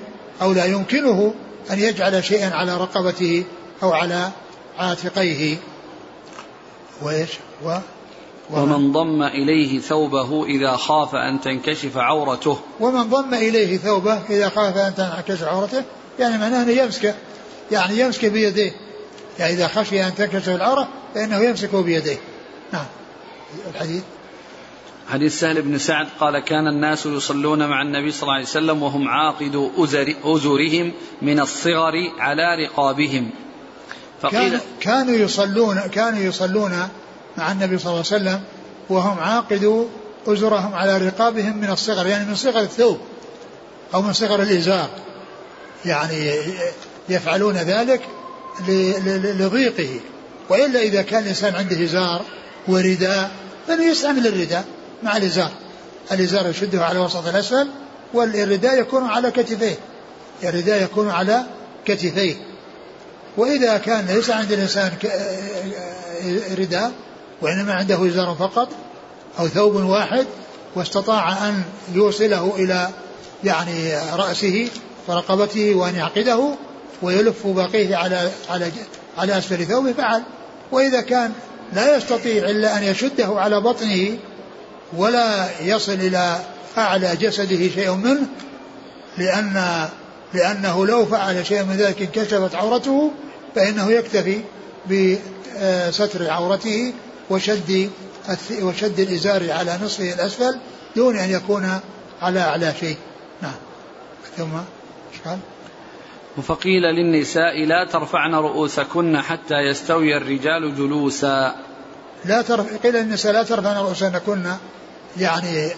أو لا يمكنه أن يجعل شيئا على رقبته أو على عاتقيه. وإيش و ومن ضم إليه ثوبه إذا خاف أن تنكشف عورته. ومن ضم إليه ثوبه إذا خاف أن تنكشف عورته، يعني معناه أنه يمسك يعني يمسك بيديه، يعني إذا خشي أن تنكشف العورة فإنه يمسكه بيديه. نعم. الحديث حديث سهل بن سعد قال: كان الناس يصلون مع النبي صلى الله عليه وسلم وهم عاقد أزرهم من الصغر على رقابهم. فقيل كانوا يصلون كانوا يصلون مع النبي صلى الله عليه وسلم وهم عاقدوا أزرهم على رقابهم من الصغر، يعني من صغر الثوب أو من صغر الإزار، يعني يفعلون ذلك لضيقه، وإلا إذا كان الإنسان عنده إزار ورداء فإنه يستعمل الرداء مع الإزار، الإزار يشده على وسط الأسفل والرداء يكون على كتفيه الرداء يكون على كتفيه وإذا كان ليس عند الإنسان رداء وإنما عنده إزار فقط أو ثوب واحد واستطاع أن يوصله إلى يعني رأسه ورقبته وأن يعقده ويلف باقيه على على على أسفل ثوبه فعل، وإذا كان لا يستطيع إلا أن يشده على بطنه ولا يصل إلى أعلى جسده شيء منه، لأن لأنه لو فعل شيء من ذلك انكشفت عورته، فإنه يكتفي بستر عورته وشد وشد الإزار على نصفه الأسفل دون أن يكون على أعلى شيء. نعم. ثم قال: فقيل للنساء: لا ترفعن رؤوسكن حتى يستوي الرجال جلوسا. لا ترف... قيل للنساء: لا ترفعن رؤوسكن يعني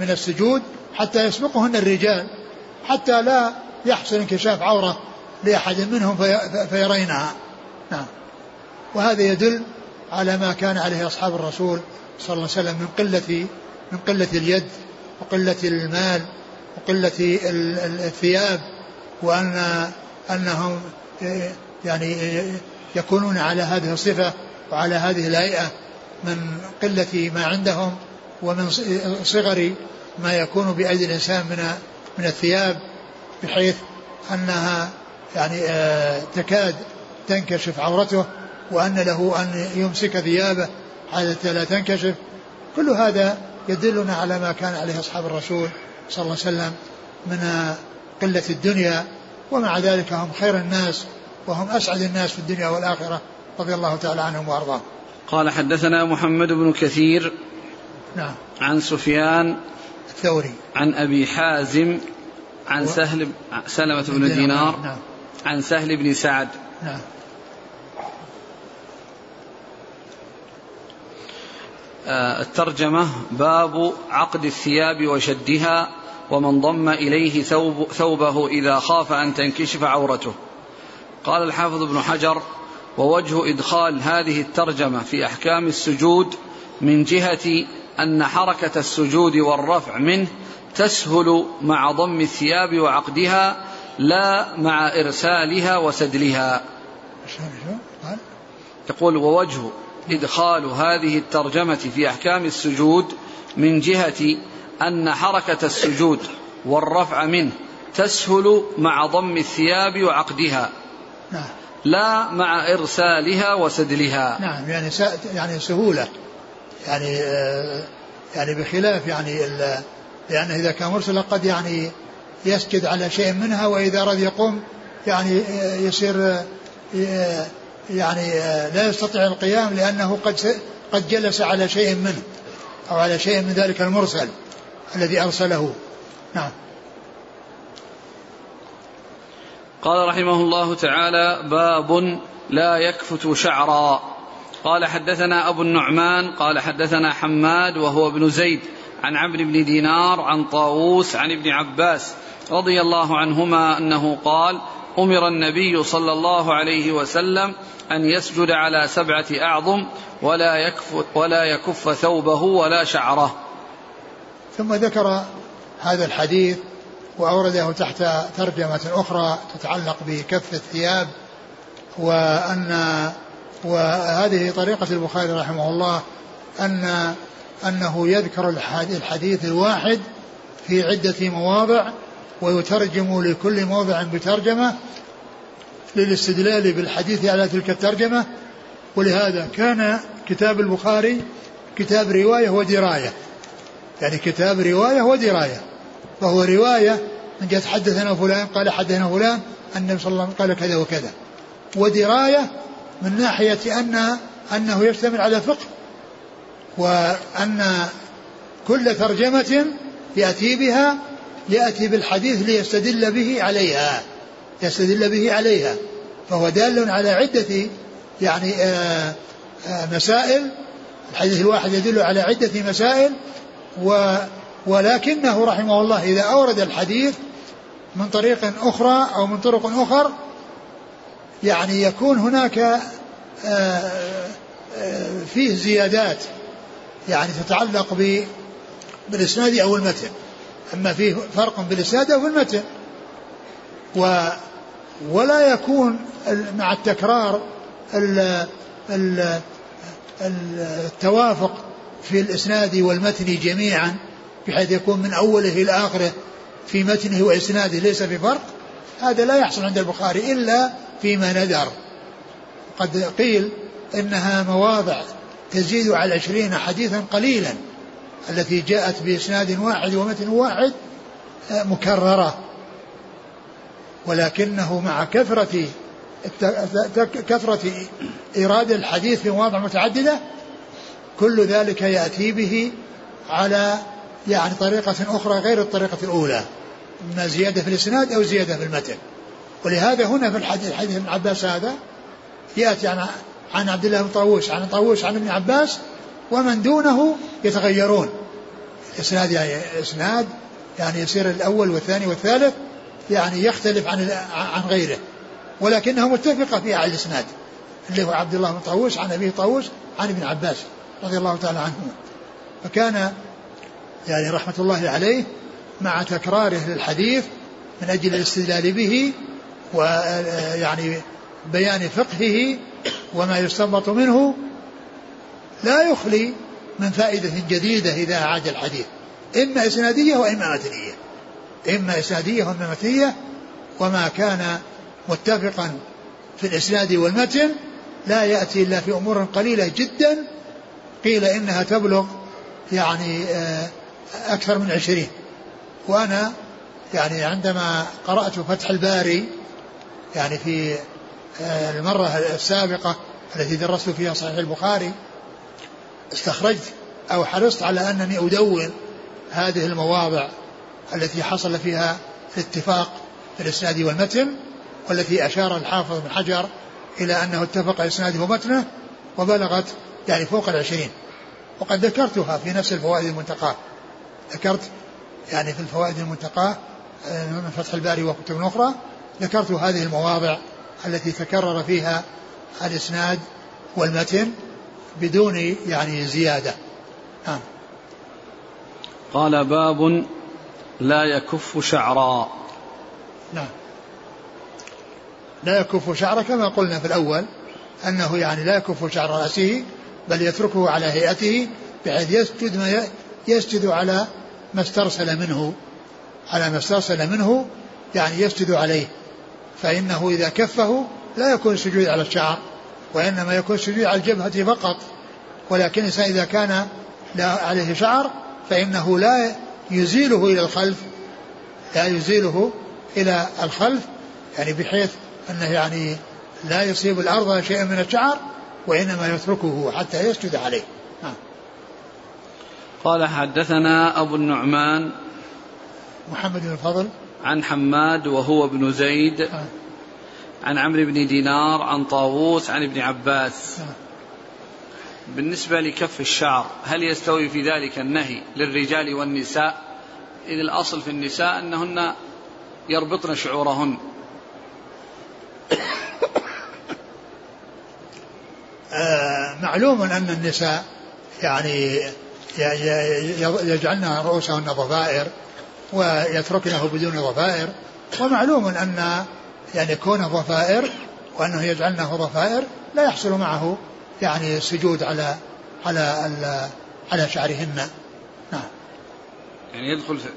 من السجود حتى يسبقهن الرجال، حتى لا يحصل انكشاف عورة لأحد منهم في... فيرينها. نعم. وهذا يدل على ما كان عليه أصحاب الرسول صلى الله عليه وسلم من قلة من قلة اليد وقلة المال وقلة الثياب، وأن أنهم يعني يكونون على هذه الصفة وعلى هذه الهيئة من قلة ما عندهم ومن صغر ما يكون بأيدي الإنسان من من الثياب، بحيث أنها يعني تكاد تنكشف عورته وأن له أن يمسك ثيابه حتى لا تنكشف. كل هذا يدلنا على ما كان عليه أصحاب الرسول صلى الله عليه وسلم من قلة الدنيا، ومع ذلك هم خير الناس وهم أسعد الناس في الدنيا والآخرة، رضي الله تعالى عنهم وأرضاهم. قال: حدثنا محمد بن كثير نعم. عن سفيان الثوري عن أبي حازم عن سهل سلمة بن دينار نعم. عن سهل بن سعد نعم. الترجمة باب عقد الثياب وشدها ومن ضم إليه ثوب ثوبه إذا خاف أن تنكشف عورته. قال الحافظ ابن حجر ووجه إدخال هذه الترجمة في أحكام السجود من جهة أن حركة السجود والرفع منه تسهل مع ضم الثياب وعقدها لا مع إرسالها وسدلها. تقول ووجه إدخال هذه الترجمة في أحكام السجود من جهة أن حركة السجود والرفع منه تسهل مع ضم الثياب وعقدها لا مع إرسالها وسدلها. نعم يعني يعني سهولة يعني يعني بخلاف يعني لأنه إذا كان مرسلا قد يعني يسجد على شيء منها وإذا أراد يقوم يعني يصير يعني لا يستطيع القيام لأنه قد قد جلس على شيء منه أو على شيء من ذلك المرسل الذي أرسله. نعم. قال رحمه الله تعالى باب لا يكفت شعرا. قال حدثنا أبو النعمان قال حدثنا حماد وهو ابن زيد عن عمرو بن دينار عن طاووس عن ابن عباس رضي الله عنهما أنه قال أمر النبي صلى الله عليه وسلم أن يسجد على سبعة أعظم ولا يكف, ولا يكف ثوبه ولا شعره. ثم ذكر هذا الحديث وأورده تحت ترجمة أخرى تتعلق بكف الثياب وأن وهذه طريقة البخاري رحمه الله أن أنه يذكر الحديث الواحد في عدة مواضع ويترجم لكل موضع بترجمة للاستدلال بالحديث على تلك الترجمة. ولهذا كان كتاب البخاري كتاب رواية ودراية يعني كتاب رواية ودراية فهو رواية من جهة حدثنا فلان قال حدثنا فلان النبي صلى الله عليه وسلم قال كذا وكذا ودراية من ناحية أن أنه يشتمل على فقه وأن كل ترجمة يأتي بها يأتي بالحديث ليستدل به عليها يستدل به عليها فهو دال على عدة يعني آآ آآ مسائل. الحديث الواحد يدل على عدة مسائل و ولكنه رحمه الله إذا أورد الحديث من طريق أخرى أو من طرق أخر يعني يكون هناك آآ آآ فيه زيادات يعني تتعلق بالإسناد أو المتن أما فيه فرق بالإسناد أو المتن و ولا يكون مع التكرار ال ال التوافق في الإسناد والمتن جميعا بحيث يكون من أوله إلى آخره في متنه وإسناده ليس في فرق. هذا لا يحصل عند البخاري إلا فيما ندر. قد قيل إنها مواضع تزيد على عشرين حديثا قليلا التي جاءت بإسناد واحد ومتن واحد مكررة ولكنه مع كثرة كثرة إرادة الحديث في مواضع متعددة كل ذلك يأتي به على يعني طريقة أخرى غير الطريقة الأولى إما زيادة في الإسناد أو زيادة في المتن. ولهذا هنا في الحديث حديث ابن عباس هذا يأتي عن عن عبد الله بن طاووس عن طاووس عن ابن عباس ومن دونه يتغيرون الإسناد يعني إسناد يعني يصير الأول والثاني والثالث يعني يختلف عن عن غيره ولكنها متفقة في أعلى الإسناد اللي هو عبد الله بن طاووس عن أبي طاووس عن ابن عباس رضي الله تعالى عنهما. فكان يعني رحمة الله عليه مع تكراره للحديث من أجل الاستدلال به ويعني بيان فقهه وما يستنبط منه لا يخلي من فائدة جديدة إذا أعاد الحديث إما إسنادية وإما متنية إما إسنادية وإما متنية وما كان متفقا في الإسناد والمتن لا يأتي إلا في أمور قليلة جدا قيل إنها تبلغ يعني أكثر من عشرين. وأنا يعني عندما قرأت فتح الباري يعني في المرة السابقة التي درست فيها صحيح البخاري استخرجت أو حرصت على أنني أدون هذه المواضع التي حصل فيها الاتفاق في الإسناد والمتن، والتي أشار الحافظ بن حجر إلى أنه اتفق إسناده ومتنه وبلغت يعني فوق العشرين، وقد ذكرتها في نفس الفوائد المنتقاة، ذكرت يعني في الفوائد المنتقاة من فتح الباري وكتب أخرى، ذكرت هذه المواضع التي تكرر فيها الإسناد والمتن بدون يعني زيادة. آه. قال باب لا يكف شعرا. نعم، لا يكف شعرا كما قلنا في الأول أنه يعني لا يكف شعر رأسه بل يتركه على هيئته بحيث يسجد ما يسجد على ما استرسل منه، على ما استرسل منه يعني يسجد عليه، فإنه إذا كفه لا يكون سجود على الشعر وإنما يكون سجود على الجبهة فقط. ولكن إذا كان لا عليه شعر فإنه لا يزيله إلى الخلف، لا يزيله إلى الخلف يعني بحيث أنه يعني لا يصيب الأرض شيئا من الشعر وإنما يتركه حتى يسجد عليه. ها. قال حدثنا أبو النعمان محمد بن الفضل عن حماد وهو ابن زيد. ها. عن عمرو بن دينار عن طاووس عن ابن عباس. ها. بالنسبة لكف الشعر هل يستوي في ذلك النهي للرجال والنساء؟ إذ الأصل في النساء أنهن يربطن شعورهن. آه معلوم أن النساء يعني يجعلن رؤوسهن ضفائر ويتركنه بدون ضفائر، ومعلوم أن يعني كونه ضفائر وأنه يجعلنه ضفائر لا يحصل معه يعني السجود على على على شعرهن. نعم يعني يدخل في...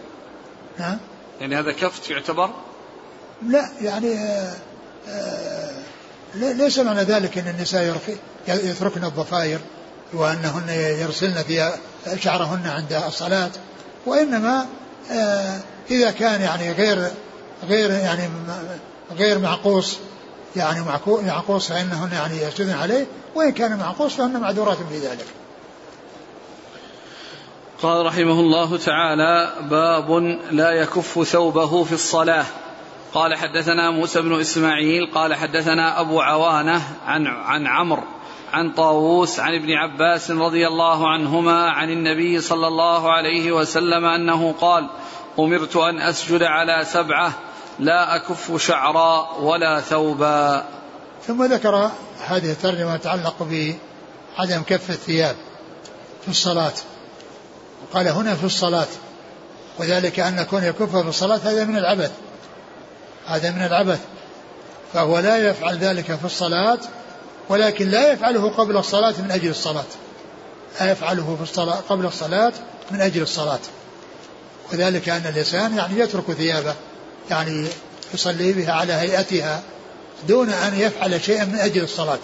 نعم يعني هذا كف يعتبر؟ لا يعني آه آه ليس معنى ذلك أن النساء يتركن الضفائر وأنهن يرسلن في شعرهن عند الصلاة، وإنما آه إذا كان يعني غير غير يعني غير معقوص يعني معقوص فإنهن يعني يسجدن عليه، وإن كان معقوص فهن معذورات بذلك. قال رحمه الله تعالى باب لا يكف ثوبه في الصلاة. قال حدثنا موسى بن إسماعيل قال حدثنا أبو عوانة عن عن عمرو عن طاووس عن ابن عباس رضي الله عنهما عن النبي صلى الله عليه وسلم أنه قال أمرت أن أسجد على سبعة لا أكف شعرا ولا ثوبا. ثم ذكر هذه الترجمة تتعلق بعدم كف الثياب في الصلاة، وقال هنا في الصلاة، وذلك أن كون يكف في الصلاة هذا من العبث، هذا من العبث، فهو لا يفعل ذلك في الصلاة، ولكن لا يفعله قبل الصلاة من أجل الصلاة، لا يفعله في الصلاة قبل الصلاة من أجل الصلاة، وذلك أن الإنسان يعني يترك ثيابه يعني يصلي بها على هيئتها دون أن يفعل شيئا من أجل الصلاة.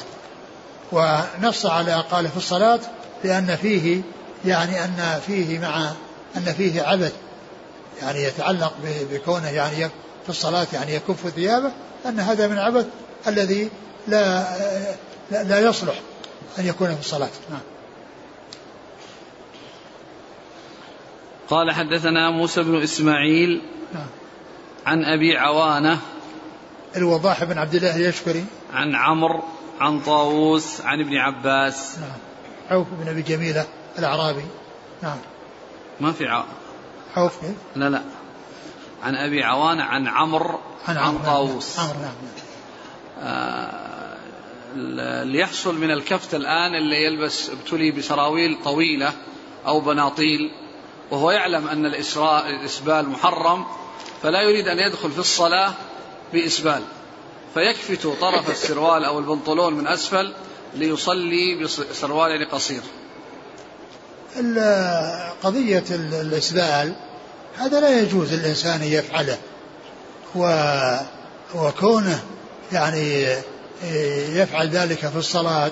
ونص على قال في الصلاة لأن فيه يعني أن فيه مع أن فيه عبث يعني يتعلق بكونه يعني في الصلاة يعني يكف ثيابه، أن هذا من العبث الذي لا لا يصلح أن يكون في الصلاة. نعم. قال حدثنا موسى بن إسماعيل. نعم. عن أبي عوانة الوضاح بن عبد الله اليشكري عن عمرو عن طاووس عن ابن عباس. نعم. عوف بن أبي جميلة الأعرابي. نعم ما في عوف عوف لا لا عن أبي عوانة عن عمرو عن, عن طاووس. نعم. نعم. آه اللي يحصل من الكفت الآن اللي يلبس ابتلي بسراويل طويلة أو بناطيل وهو يعلم أن الإسبال محرم فلا يريد أن يدخل في الصلاة بإسبال، فيكفت طرف السروال أو البنطلون من أسفل ليصلي بسروال قصير. قضية الإسبال هذا لا يجوز الإنسان يفعله، وكونه يعني يفعل ذلك في الصلاة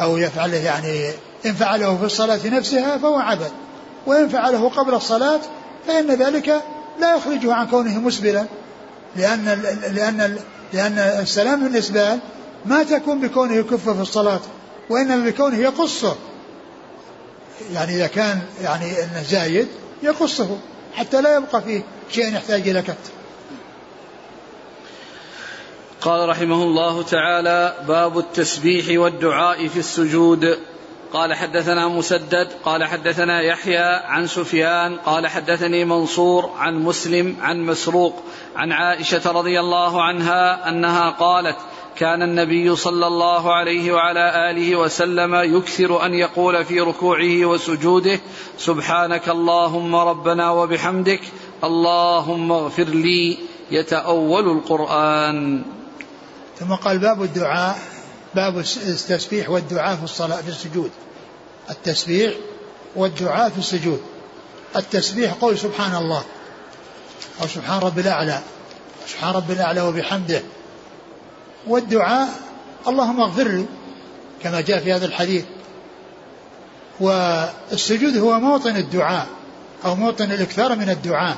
أو يفعله يعني إن فعله في الصلاة نفسها فهو عبث، وإن فعله قبل الصلاة فإن ذلك لا يخرجه عن كونه مسبلا، لأن لأن لأن السلام بالنسبة ما تكون بكونه يكف في الصلاة وإنما بكونه يقصه، يعني إذا كان يعني إنه زايد يقصه حتى لا يبقى فيه شيء يحتاج إلى كت. قال رحمه الله تعالى: باب التسبيح والدعاء في السجود. قال: حدثنا مسدد قال: حدثنا يحيى عن سفيان قال: حدثني منصور عن مسلم عن مسروق عن عائشة رضي الله عنها أنها قالت: كان النبي صلى الله عليه وعلى آله وسلم يكثر أن يقول في ركوعه وسجوده: سبحانك اللهم ربنا وبحمدك اللهم اغفر لي، يتأول القرآن. ثم قال: باب الدعاء، باب التسبيح والدعاء في الصلاة في السجود. التسبيح والدعاء في السجود. التسبيح قول سبحان الله أو سبحان رب الأعلى، سبحان رب الأعلى وبحمده. والدعاء اللهم اغفر لي كما جاء في هذا الحديث. والسجود هو موطن الدعاء أو موطن الإكثار من الدعاء،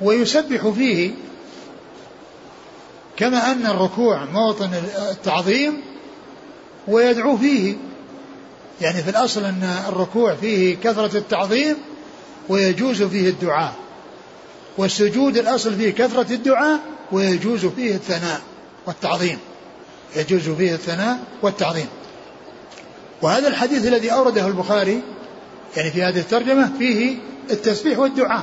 ويسبح فيه كما أن الركوع موطن التعظيم ويدعو فيه. يعني في الأصل أن الركوع فيه كثرة التعظيم ويجوز فيه الدعاء، والسجود الأصل فيه كثرة الدعاء ويجوز فيه الثناء والتعظيم، يجوز فيه الثناء والتعظيم. وهذا الحديث الذي أورده البخاري يعني في هذه الترجمة فيه التسبيح والدعاء،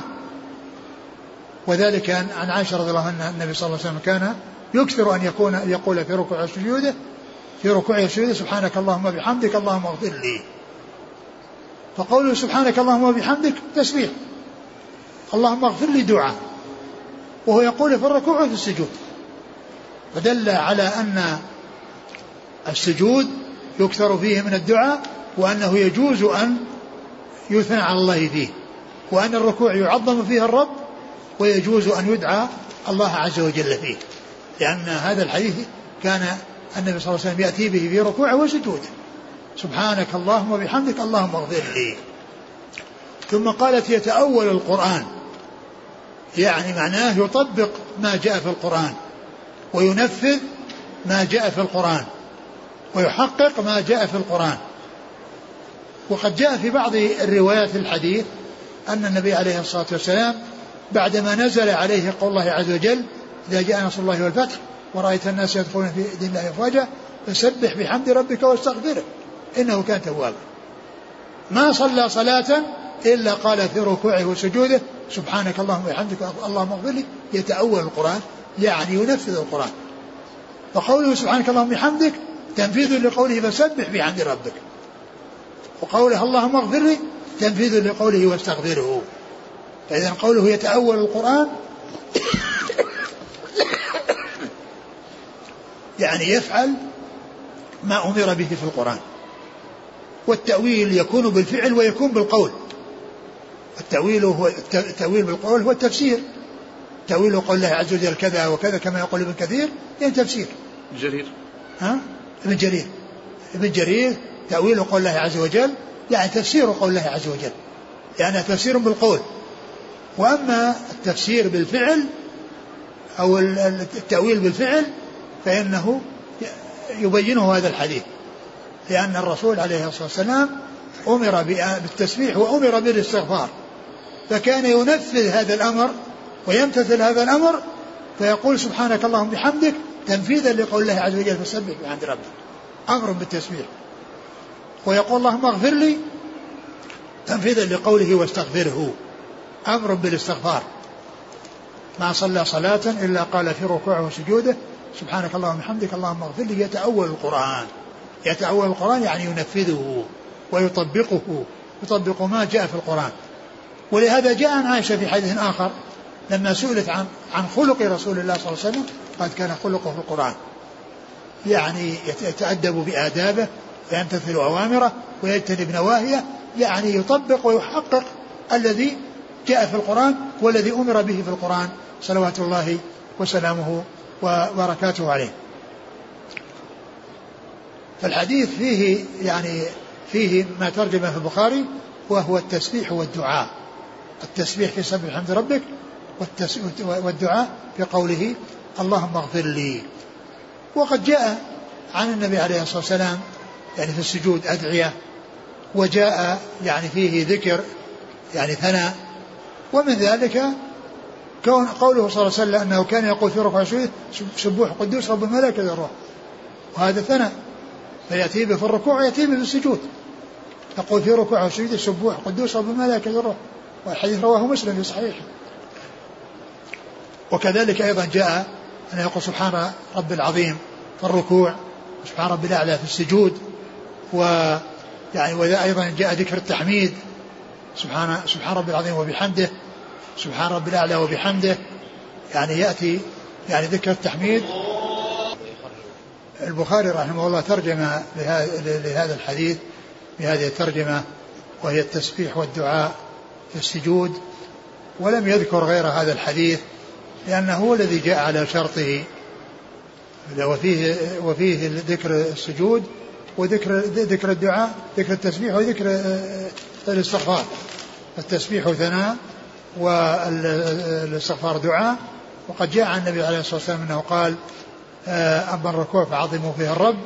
وذلك عن عائشة رضي الله عنها النبي صلى الله عليه وسلم كان يكثر أن يكون يقول في ركوع سجوده في ركوع سجوده: سبحانك اللهم بحمدك اللهم اغفر لي. فقوله سبحانك اللهم بحمدك تسبيح، اللهم اغفر لي دعاء، وهو يقول في الركوع وفي السجود، فدل على أن السجود يكثر فيه من الدعاء، وأنه يجوز أن يثنى على الله فيه، وأن الركوع يعظم فيه الرب، ويجوز أن يدعى الله عز وجل فيه، لأن هذا الحديث كان النبي صلى الله عليه وسلم يأتي به في ركوعه وسجوده: سبحانك اللهم وبحمدك اللهم اغفر لي. ثم قالت: يتأول القرآن، يعني معناه يطبق ما جاء في القرآن، وينفذ ما جاء في القرآن، ويحقق ما جاء في القرآن. وقد جاء في بعض الروايات الحديث أن النبي عليه الصلاة والسلام بعدما نزل عليه قول الله عز وجل: إذا جاء نصر الله والفتح ورأيت الناس يدخلون في دين الله أفواجا فسبح بحمد ربك واستغفره إنه كان توابا، ما صلى صلاة إلا قال في ركوعه وسجوده: سبحانك اللهم وبحمدك اللهم اغفر لي، يتأول القرآن، يعني ينفذ القرآن. فقوله سبحانك اللهم وبحمدك تنفيذ لقوله فسبح بحمد ربك، وقوله اللهم اغفر لي تنفيذ لقوله واستغفره. فإذا قوله يتأول القرآن يعني يفعل ما أمر به في القرآن. والتأويل يكون بالفعل ويكون بالقول. التأويل هو التأويل بالقول هو التفسير، تأويل قول الله عز وجل كذا وكذا كما يقول ابن كثير، يعني تفسير جرير ها ابن جرير ابن جرير تأويل قول الله عز وجل يعني تفسير قول الله عز وجل، يعني تفسير بالقول. وأما التفسير بالفعل أو التأويل بالفعل فإنه يبينه هذا الحديث، لأن الرسول عليه الصلاة والسلام أمر بالتسبيح وأمر بالاستغفار، فكان ينفذ هذا الأمر ويمتثل هذا الأمر، فيقول سبحانك اللهم بحمدك تنفيذا لقول الله عز وجل فسبح بحمد ربك، أمر بالتسبيح. ويقول اللهم اغفر لي تنفيذا لقوله واستغفره، أمر بالاستغفار، ما صلى صلاة إلا قال في ركوعه وسجوده: سبحانك اللهم وبحمدك اللهم اغفر لي، يتأول القرآن. يتأول القرآن يعني ينفذه ويطبقه، يطبق ما جاء في القرآن. ولهذا جاء عن عائشة في حديث آخر لما سئلت عن عن خلق رسول الله صلى الله عليه وسلم قد كان خلقه في القرآن، يعني يتأدب بآدابه ويمتثل أوامره ويجتنب نواهيه، يعني يطبق ويحقق الذي جاء في القرآن والذي أمر به في القرآن صلوات الله وسلامه وبركاته عليه. فالحديث فيه يعني فيه ما ترجمه في البخاري، وهو التسبيح والدعاء، التسبيح في سبح الحمد ربك، والدعاء في قوله اللهم اغفر لي. وقد جاء عن النبي عليه الصلاة والسلام يعني في السجود أدعية وجاء يعني فيه ذكر يعني ثناء. ومن ذلك كون قوله صلى الله عليه وسلم أنه كان يقول في رفع شويه سبوح قدوس رب الملائكة والروح، وهذا ثناء، فيأتي به في الركوع ويأتي به في السجود، يقول في ركوعه سجود سبوح قدوس رب الملائكة والروح، والحديث رواه مسلم في صحيحه. وكذلك أيضا جاء أنه يقول سبحان رب العظيم في الركوع، سبحان رب الأعلى في السجود، و يعني وذا أيضا جاء ذكر التحميد سبحان سبحان رب العظيم وبحمده، سبحان رب الأعلى وبحمده، يعني يأتي يعني ذكر التحميد. البخاري رحمه الله ترجم لهذا الحديث بهذه الترجمة، وهي التسبيح والدعاء في السجود، ولم يذكر غير هذا الحديث لأنه هو الذي جاء على شرطه، وفيه وفيه ذكر السجود وذكر ذكر الدعاء، ذكر التسبيح وذكر الاستغفار. التسبيح ثناء والاستغفار دعاء. وقد جاء عن النبي عليه الصلاة والسلام أنه قال أما الركوع فعظموا فيه الرب،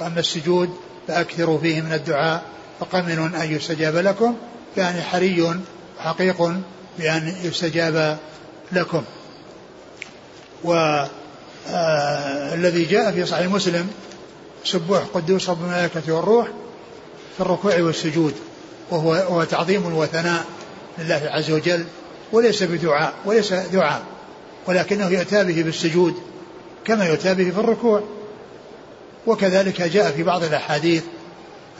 وأما السجود فأكثروا فيه من الدعاء، فقمن أن يستجاب لكم، يعني حري حقيق بأن يستجاب لكم. والذي جاء في صحيح مسلم سبوح قدوس رب الملائكة والروح في الركوع والسجود، وهو تعظيم وثناء لله عز وجل، وليس بدعاء وليس دعاء، ولكنه يؤتى به بالسجود كما يؤتى به في الركوع. وكذلك جاء في بعض الأحاديث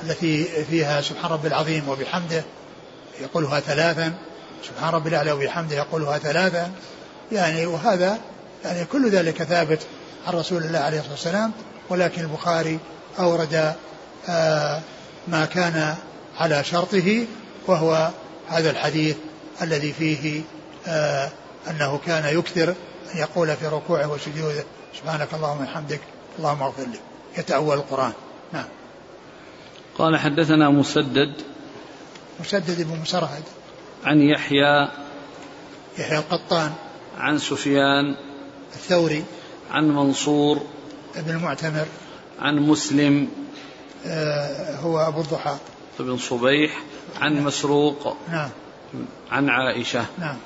التي فيها سبحان رب العظيم وبحمده يقولها ثلاثا، سبحان رب الأعلى وبحمده يقولها ثلاثا، يعني وهذا يعني كل ذلك ثابت عن رسول الله عليه الصلاة والسلام، ولكن البخاري أورد آه ما كان على شرطه، وهو هذا الحديث الذي فيه آه أنه كان يكثر أن يقول في ركوعه وسجوده سبحانك اللهم وبحمدك اللهم اغفر لي، يتأول القرآن. نعم. قال حدثنا مسدد مسدد بن مسرهد عن يحيى يحيى القطان عن سفيان الثوري عن منصور ابن المعتمر عن مسلم آه هو أبو الضحى بن صبيح عن نعم. مسروق نعم. عن عائشة نعم.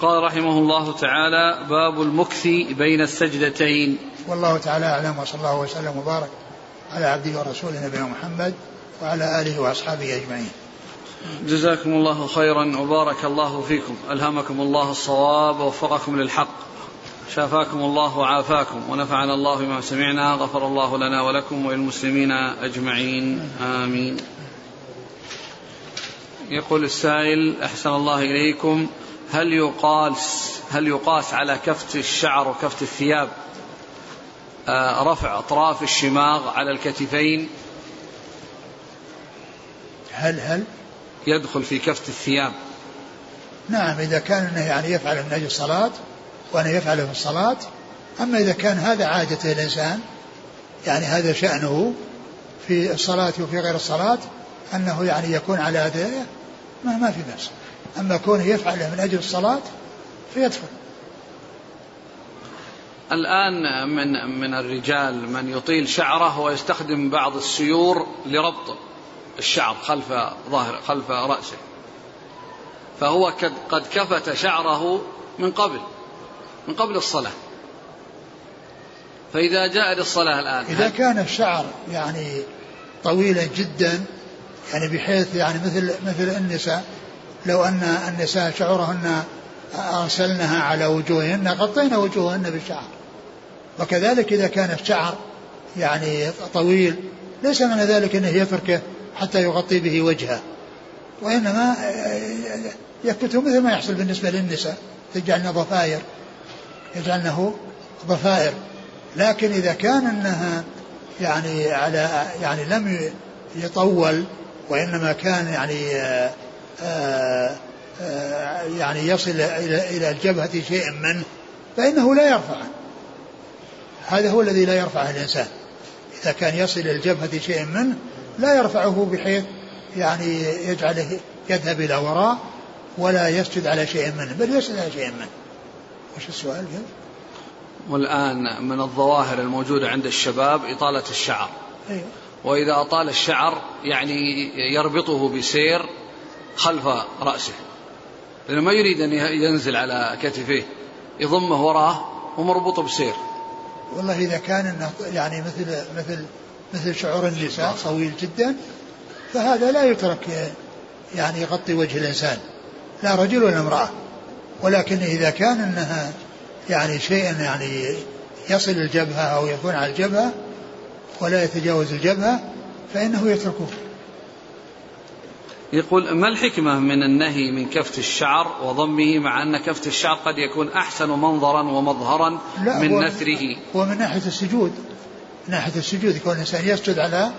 قال رحمه الله تعالى باب المكث بين السجدتين. والله تعالى أعلم، وصلى الله وسلم وبارك على عبده ورسوله نبينا محمد وعلى آله وأصحابه أجمعين. جزاكم الله خيرا وبارك الله فيكم، ألهمكم الله الصواب ووفقكم للحق، شافاكم الله وعافاكم، ونفعنا الله بما سمعنا، غفر الله لنا ولكم وللمسلمين أجمعين، آمين. يقول السائل أحسن الله إليكم، هل يقاس هل يقاس على كفت الشعر وكفت الثياب رفع أطراف الشماغ على الكتفين؟ هل هل يدخل في كفت الثياب؟ نعم، إذا كان يعني يفعل من أجل الصلاة وأنا يفعله في الصلاة. أما إذا كان هذا عادته الإنسان، يعني هذا شأنه في الصلاة وفي غير الصلاة، أنه يعني يكون على هذا ما في بأس. أما كونه يفعله من أجل الصلاة فيدخل. الآن من من الرجال من يطيل شعره ويستخدم بعض السيور لربط الشعر خلف ظهره خلف رأسه، فهو قد كفت شعره من قبل من قبل الصلاة، فإذا جاء للصلاة الآن إذا كان الشعر يعني طويلا جدا، يعني بحيث يعني مثل مثل النساء، لو أن النساء شعرهن أرسلنها على وجوههن غطينا وجوههن بالشعر. وكذلك إذا كان الشعر يعني طويل ليس من ذلك أنه يتركه حتى يغطي به وجهه، وإنما يكفته مثل ما يحصل بالنسبة للنساء، تجعلنا ضفائر يجعلنه ضفائر. لكن إذا كان أنها يعني على يعني لم يطول، وإنما كان يعني آآ آآ يعني يصل إلى إلى الجبهة شيء منه، فإنه لا يرفعه. هذا هو الذي لا يرفعه الإنسان، إذا كان يصل إلى الجبهة شيء منه لا يرفعه، بحيث يعني يجعله يذهب إلى وراء ولا يسجد على شيء منه، بل يسجد على شيء منه. وش السؤال؟ والآن من الظواهر الموجودة عند الشباب إطالة الشعر. أيوة. وإذا أطال الشعر يعني يربطه بسير خلف رأسه، لأنه ما يريد أن ينزل على كتفيه، يضمه وراه ومربطه بسير. والله إذا كان يعني مثل مثل مثل شعور اللسان طويل جدا فهذا لا يترك يعني يغطي وجه الإنسان لا رجل ولا امرأة، ولكن إذا كان أنها يعني شيئا يعني يصل الجبهة أو يكون على الجبهة ولا يتجاوز الجبهة فإنه يتركه. يقول: ما الحكمة من النهي من كفت الشعر وضمه، مع أن كفت الشعر قد يكون أحسن منظرا ومظهرا من نثره؟ ومن ناحية السجود، من ناحية السجود يكون الإنسان يسجد على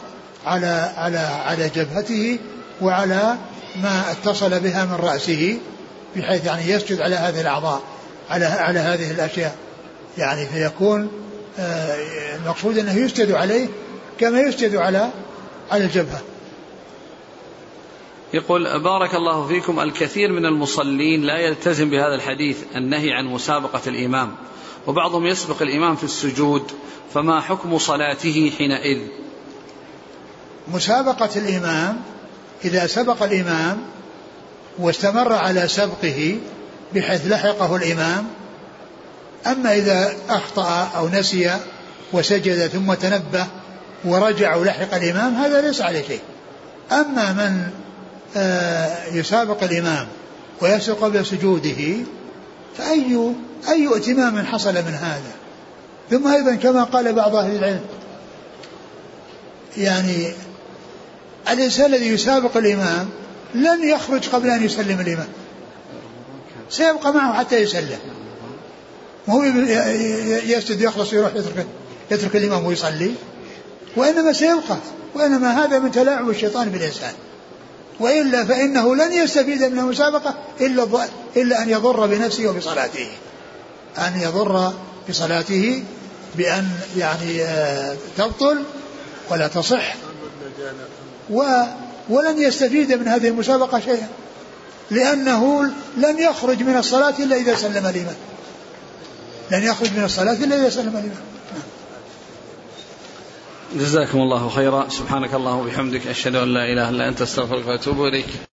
على على على جبهته وعلى ما اتصل بها من رأسه، بحيث يعني يسجد على هذه الأعضاء على على هذه الأشياء، يعني فيكون المقصود أنه يسجد عليه كما يسجد على على الجبهة. يقول: بارك الله فيكم، الكثير من المصلين لا يلتزم بهذا الحديث النهي عن مسابقة الإمام، وبعضهم يسبق الإمام في السجود، فما حكم صلاته حينئذ؟ مسابقة الإمام إذا سبق الإمام واستمر على سبقه بحيث لحقه الإمام، أما إذا أخطأ أو نسي وسجد ثم تنبه ورجع ولحق الإمام هذا ليس عليه شيء. أما من يسابق الإمام ويسبق قبل سجوده فأي أي ائتمام حصل من هذا. ثم أيضا كما قال بعض أهل العلم يعني الإنسان الذي يسابق الإمام لن يخرج قبل أن يسلم الإمام، سيبقى معه حتى يسلم، وهو يسجد يخلص ويروح يترك, يترك الإمام ويصلي، وإنما سيبقى، وإنما هذا من تلاعب الشيطان بالإنسان، وإلا فإنه لن يستفيد من المسابقة إلا, إلا أن يضر بنفسه وبصلاته، أن يضر بصلاته بأن يعني تبطل ولا تصح، و ولن يستفيد من هذه المسابقة شيئا، لأنه لن يخرج من الصلاة إلا إذا سلم الإمام، لن يخرج من الصلاة إلا إذا سلم الإمام. جزاكم الله خيرا، سبحانك الله وبحمدك، أشهد أن لا إله إلا أنت، استغفرك وأتوب إليك.